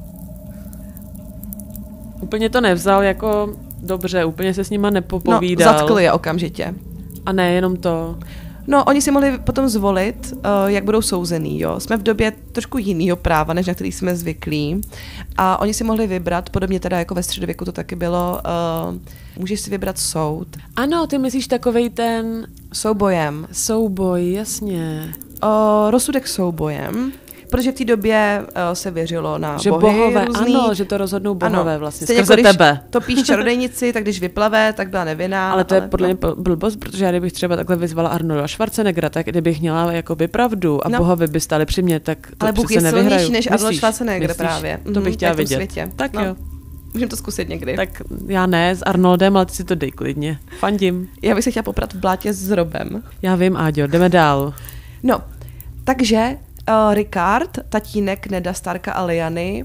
Úplně to nevzal jako dobře, úplně se s nima nepopovídal. No, zatkli je okamžitě. A ne, jenom to... No, oni si mohli potom zvolit, uh, jak budou souzený, jo. Jsme v době trošku jinýho práva, než na který jsme zvyklí. A oni si mohli vybrat, podobně teda jako ve středověku to taky bylo, uh, můžeš si vybrat soud. Ano, ty myslíš takovej ten... Soubojem. Souboj, jasně. Uh, rozsudek soubojem. Protože v té době uh, se věřilo na že bohy bohové, různý. Ano, že to rozhodnou bohové ano, vlastně, skrze jako tebe. To píš čarodejnici, tak když vyplave, tak byla nevinná. Ale to ale je podle mě no. blbost, protože já kdybych třeba takhle vyzvala Arnolda Schwarzeneggera, tak kdybych měla jakoby pravdu a no. bohové by stály při mě, tak to ale Bůh je silnější nevyhraju. Než Arnold Schwarzenegger právě. To bych chtěla vidět. Světě. Tak no. jo. Můžeme to zkusit někdy. Tak já ne s Arnoldem, ale ty si to dej klidně. Fandím. Já bych se chtěla poprat v blátě s Robem. Já vím, Áďo, jdeme dál. No, takže Uh, Ricard, tatínek Neda Starka a Lyanny.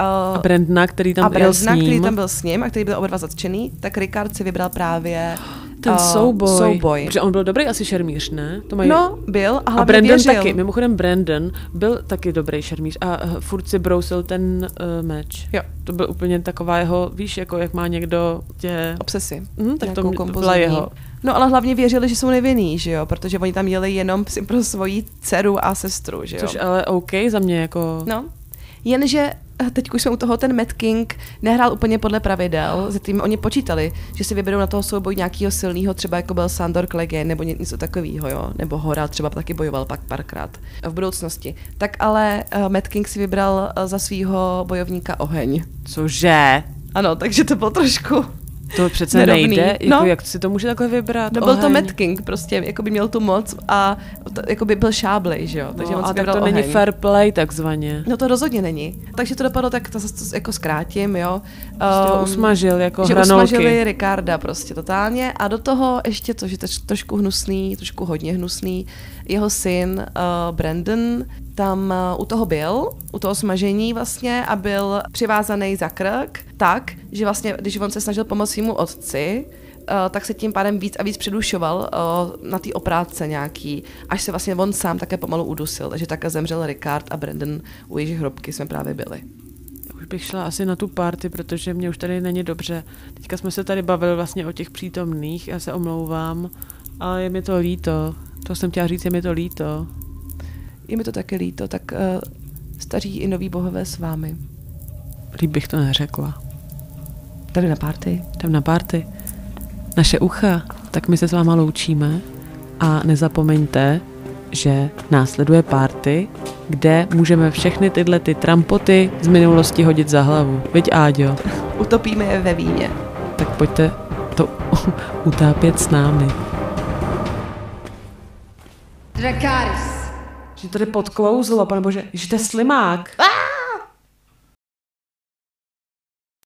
Uh, a Brandna, který tam a Brandna, byl s ním. který tam byl s ním a který byl oba dva zatčený, tak Ricard si vybral právě ten uh, souboj. souboj. Protože on byl dobrý asi šermíř, ne? To mají... No, byl a hlavně Brandon věřil. taky. Mimochodem Brandon byl taky dobrý šermíř a furt si brousil ten uh, meč. Jo. To byl úplně taková jeho, víš, jako jak má někdo tě... Obsesi. Mm, tak to, to byla jeho. No ale hlavně věřili, že jsou nevinní, že jo? Protože oni tam jeli jenom pro svoji dceru a sestru, že jo? Což ale OK za mě jako... No, jenže teď už jsme u toho, ten Mad King nehrál úplně podle pravidel, se tím oni počítali, že si vyberou na toho souboj nějakého silného, třeba jako byl Sandor Clegane nebo něco takového, jo, nebo Horal třeba taky bojoval pak párkrát v budoucnosti. Tak ale Mad King si vybral za svého bojovníka oheň. Cože? Ano, takže to bylo trošku... To přece nerovný. Nejde, jako no. Jak si to může takhle vybrat? No byl oheň. To Mad King prostě, jako by měl tu moc a to, jako by byl šáblej, že jo? Takže no, on a tak to oheň. Není fair play takzvaně. No to rozhodně není. Takže to dopadlo tak, to zase jako zkrátím, jo. Prostě um, usmažil jako že hranolky. Usmažili Ricarda prostě totálně a do toho ještě to, že to je trošku hnusný, trošku hodně hnusný, jeho syn uh, Brandon tam u toho byl, u toho smažení vlastně a byl přivázaný za krk tak, že vlastně, když on se snažil pomoct svému otci, tak se tím pádem víc a víc předušoval na té oprátce nějaký, až se vlastně on sám také pomalu udusil, takže také zemřel Ricard a Brandon, u jejíž hrobky jsme právě byli. Už bych šla asi na tu party, protože mě už tady není dobře. Teďka jsme se tady bavili vlastně o těch přítomných, já se omlouvám, ale je mi to líto, to jsem chtěla říct, je mi to líto. Je mi to také líto, tak uh, staří i noví bohové s vámi. Líp bych to neřekla. Tady na párty. Tam na párty. Naše ucha, tak my se s váma loučíme a nezapomeňte, že následuje párty, kde můžeme všechny tyhle ty trampoty z minulosti hodit za hlavu. Viď, Áďo? Utopíme je ve víně. Tak pojďte to utápět s námi. Dracarys. Že tady podklouzlo, panebože, že to je slimák.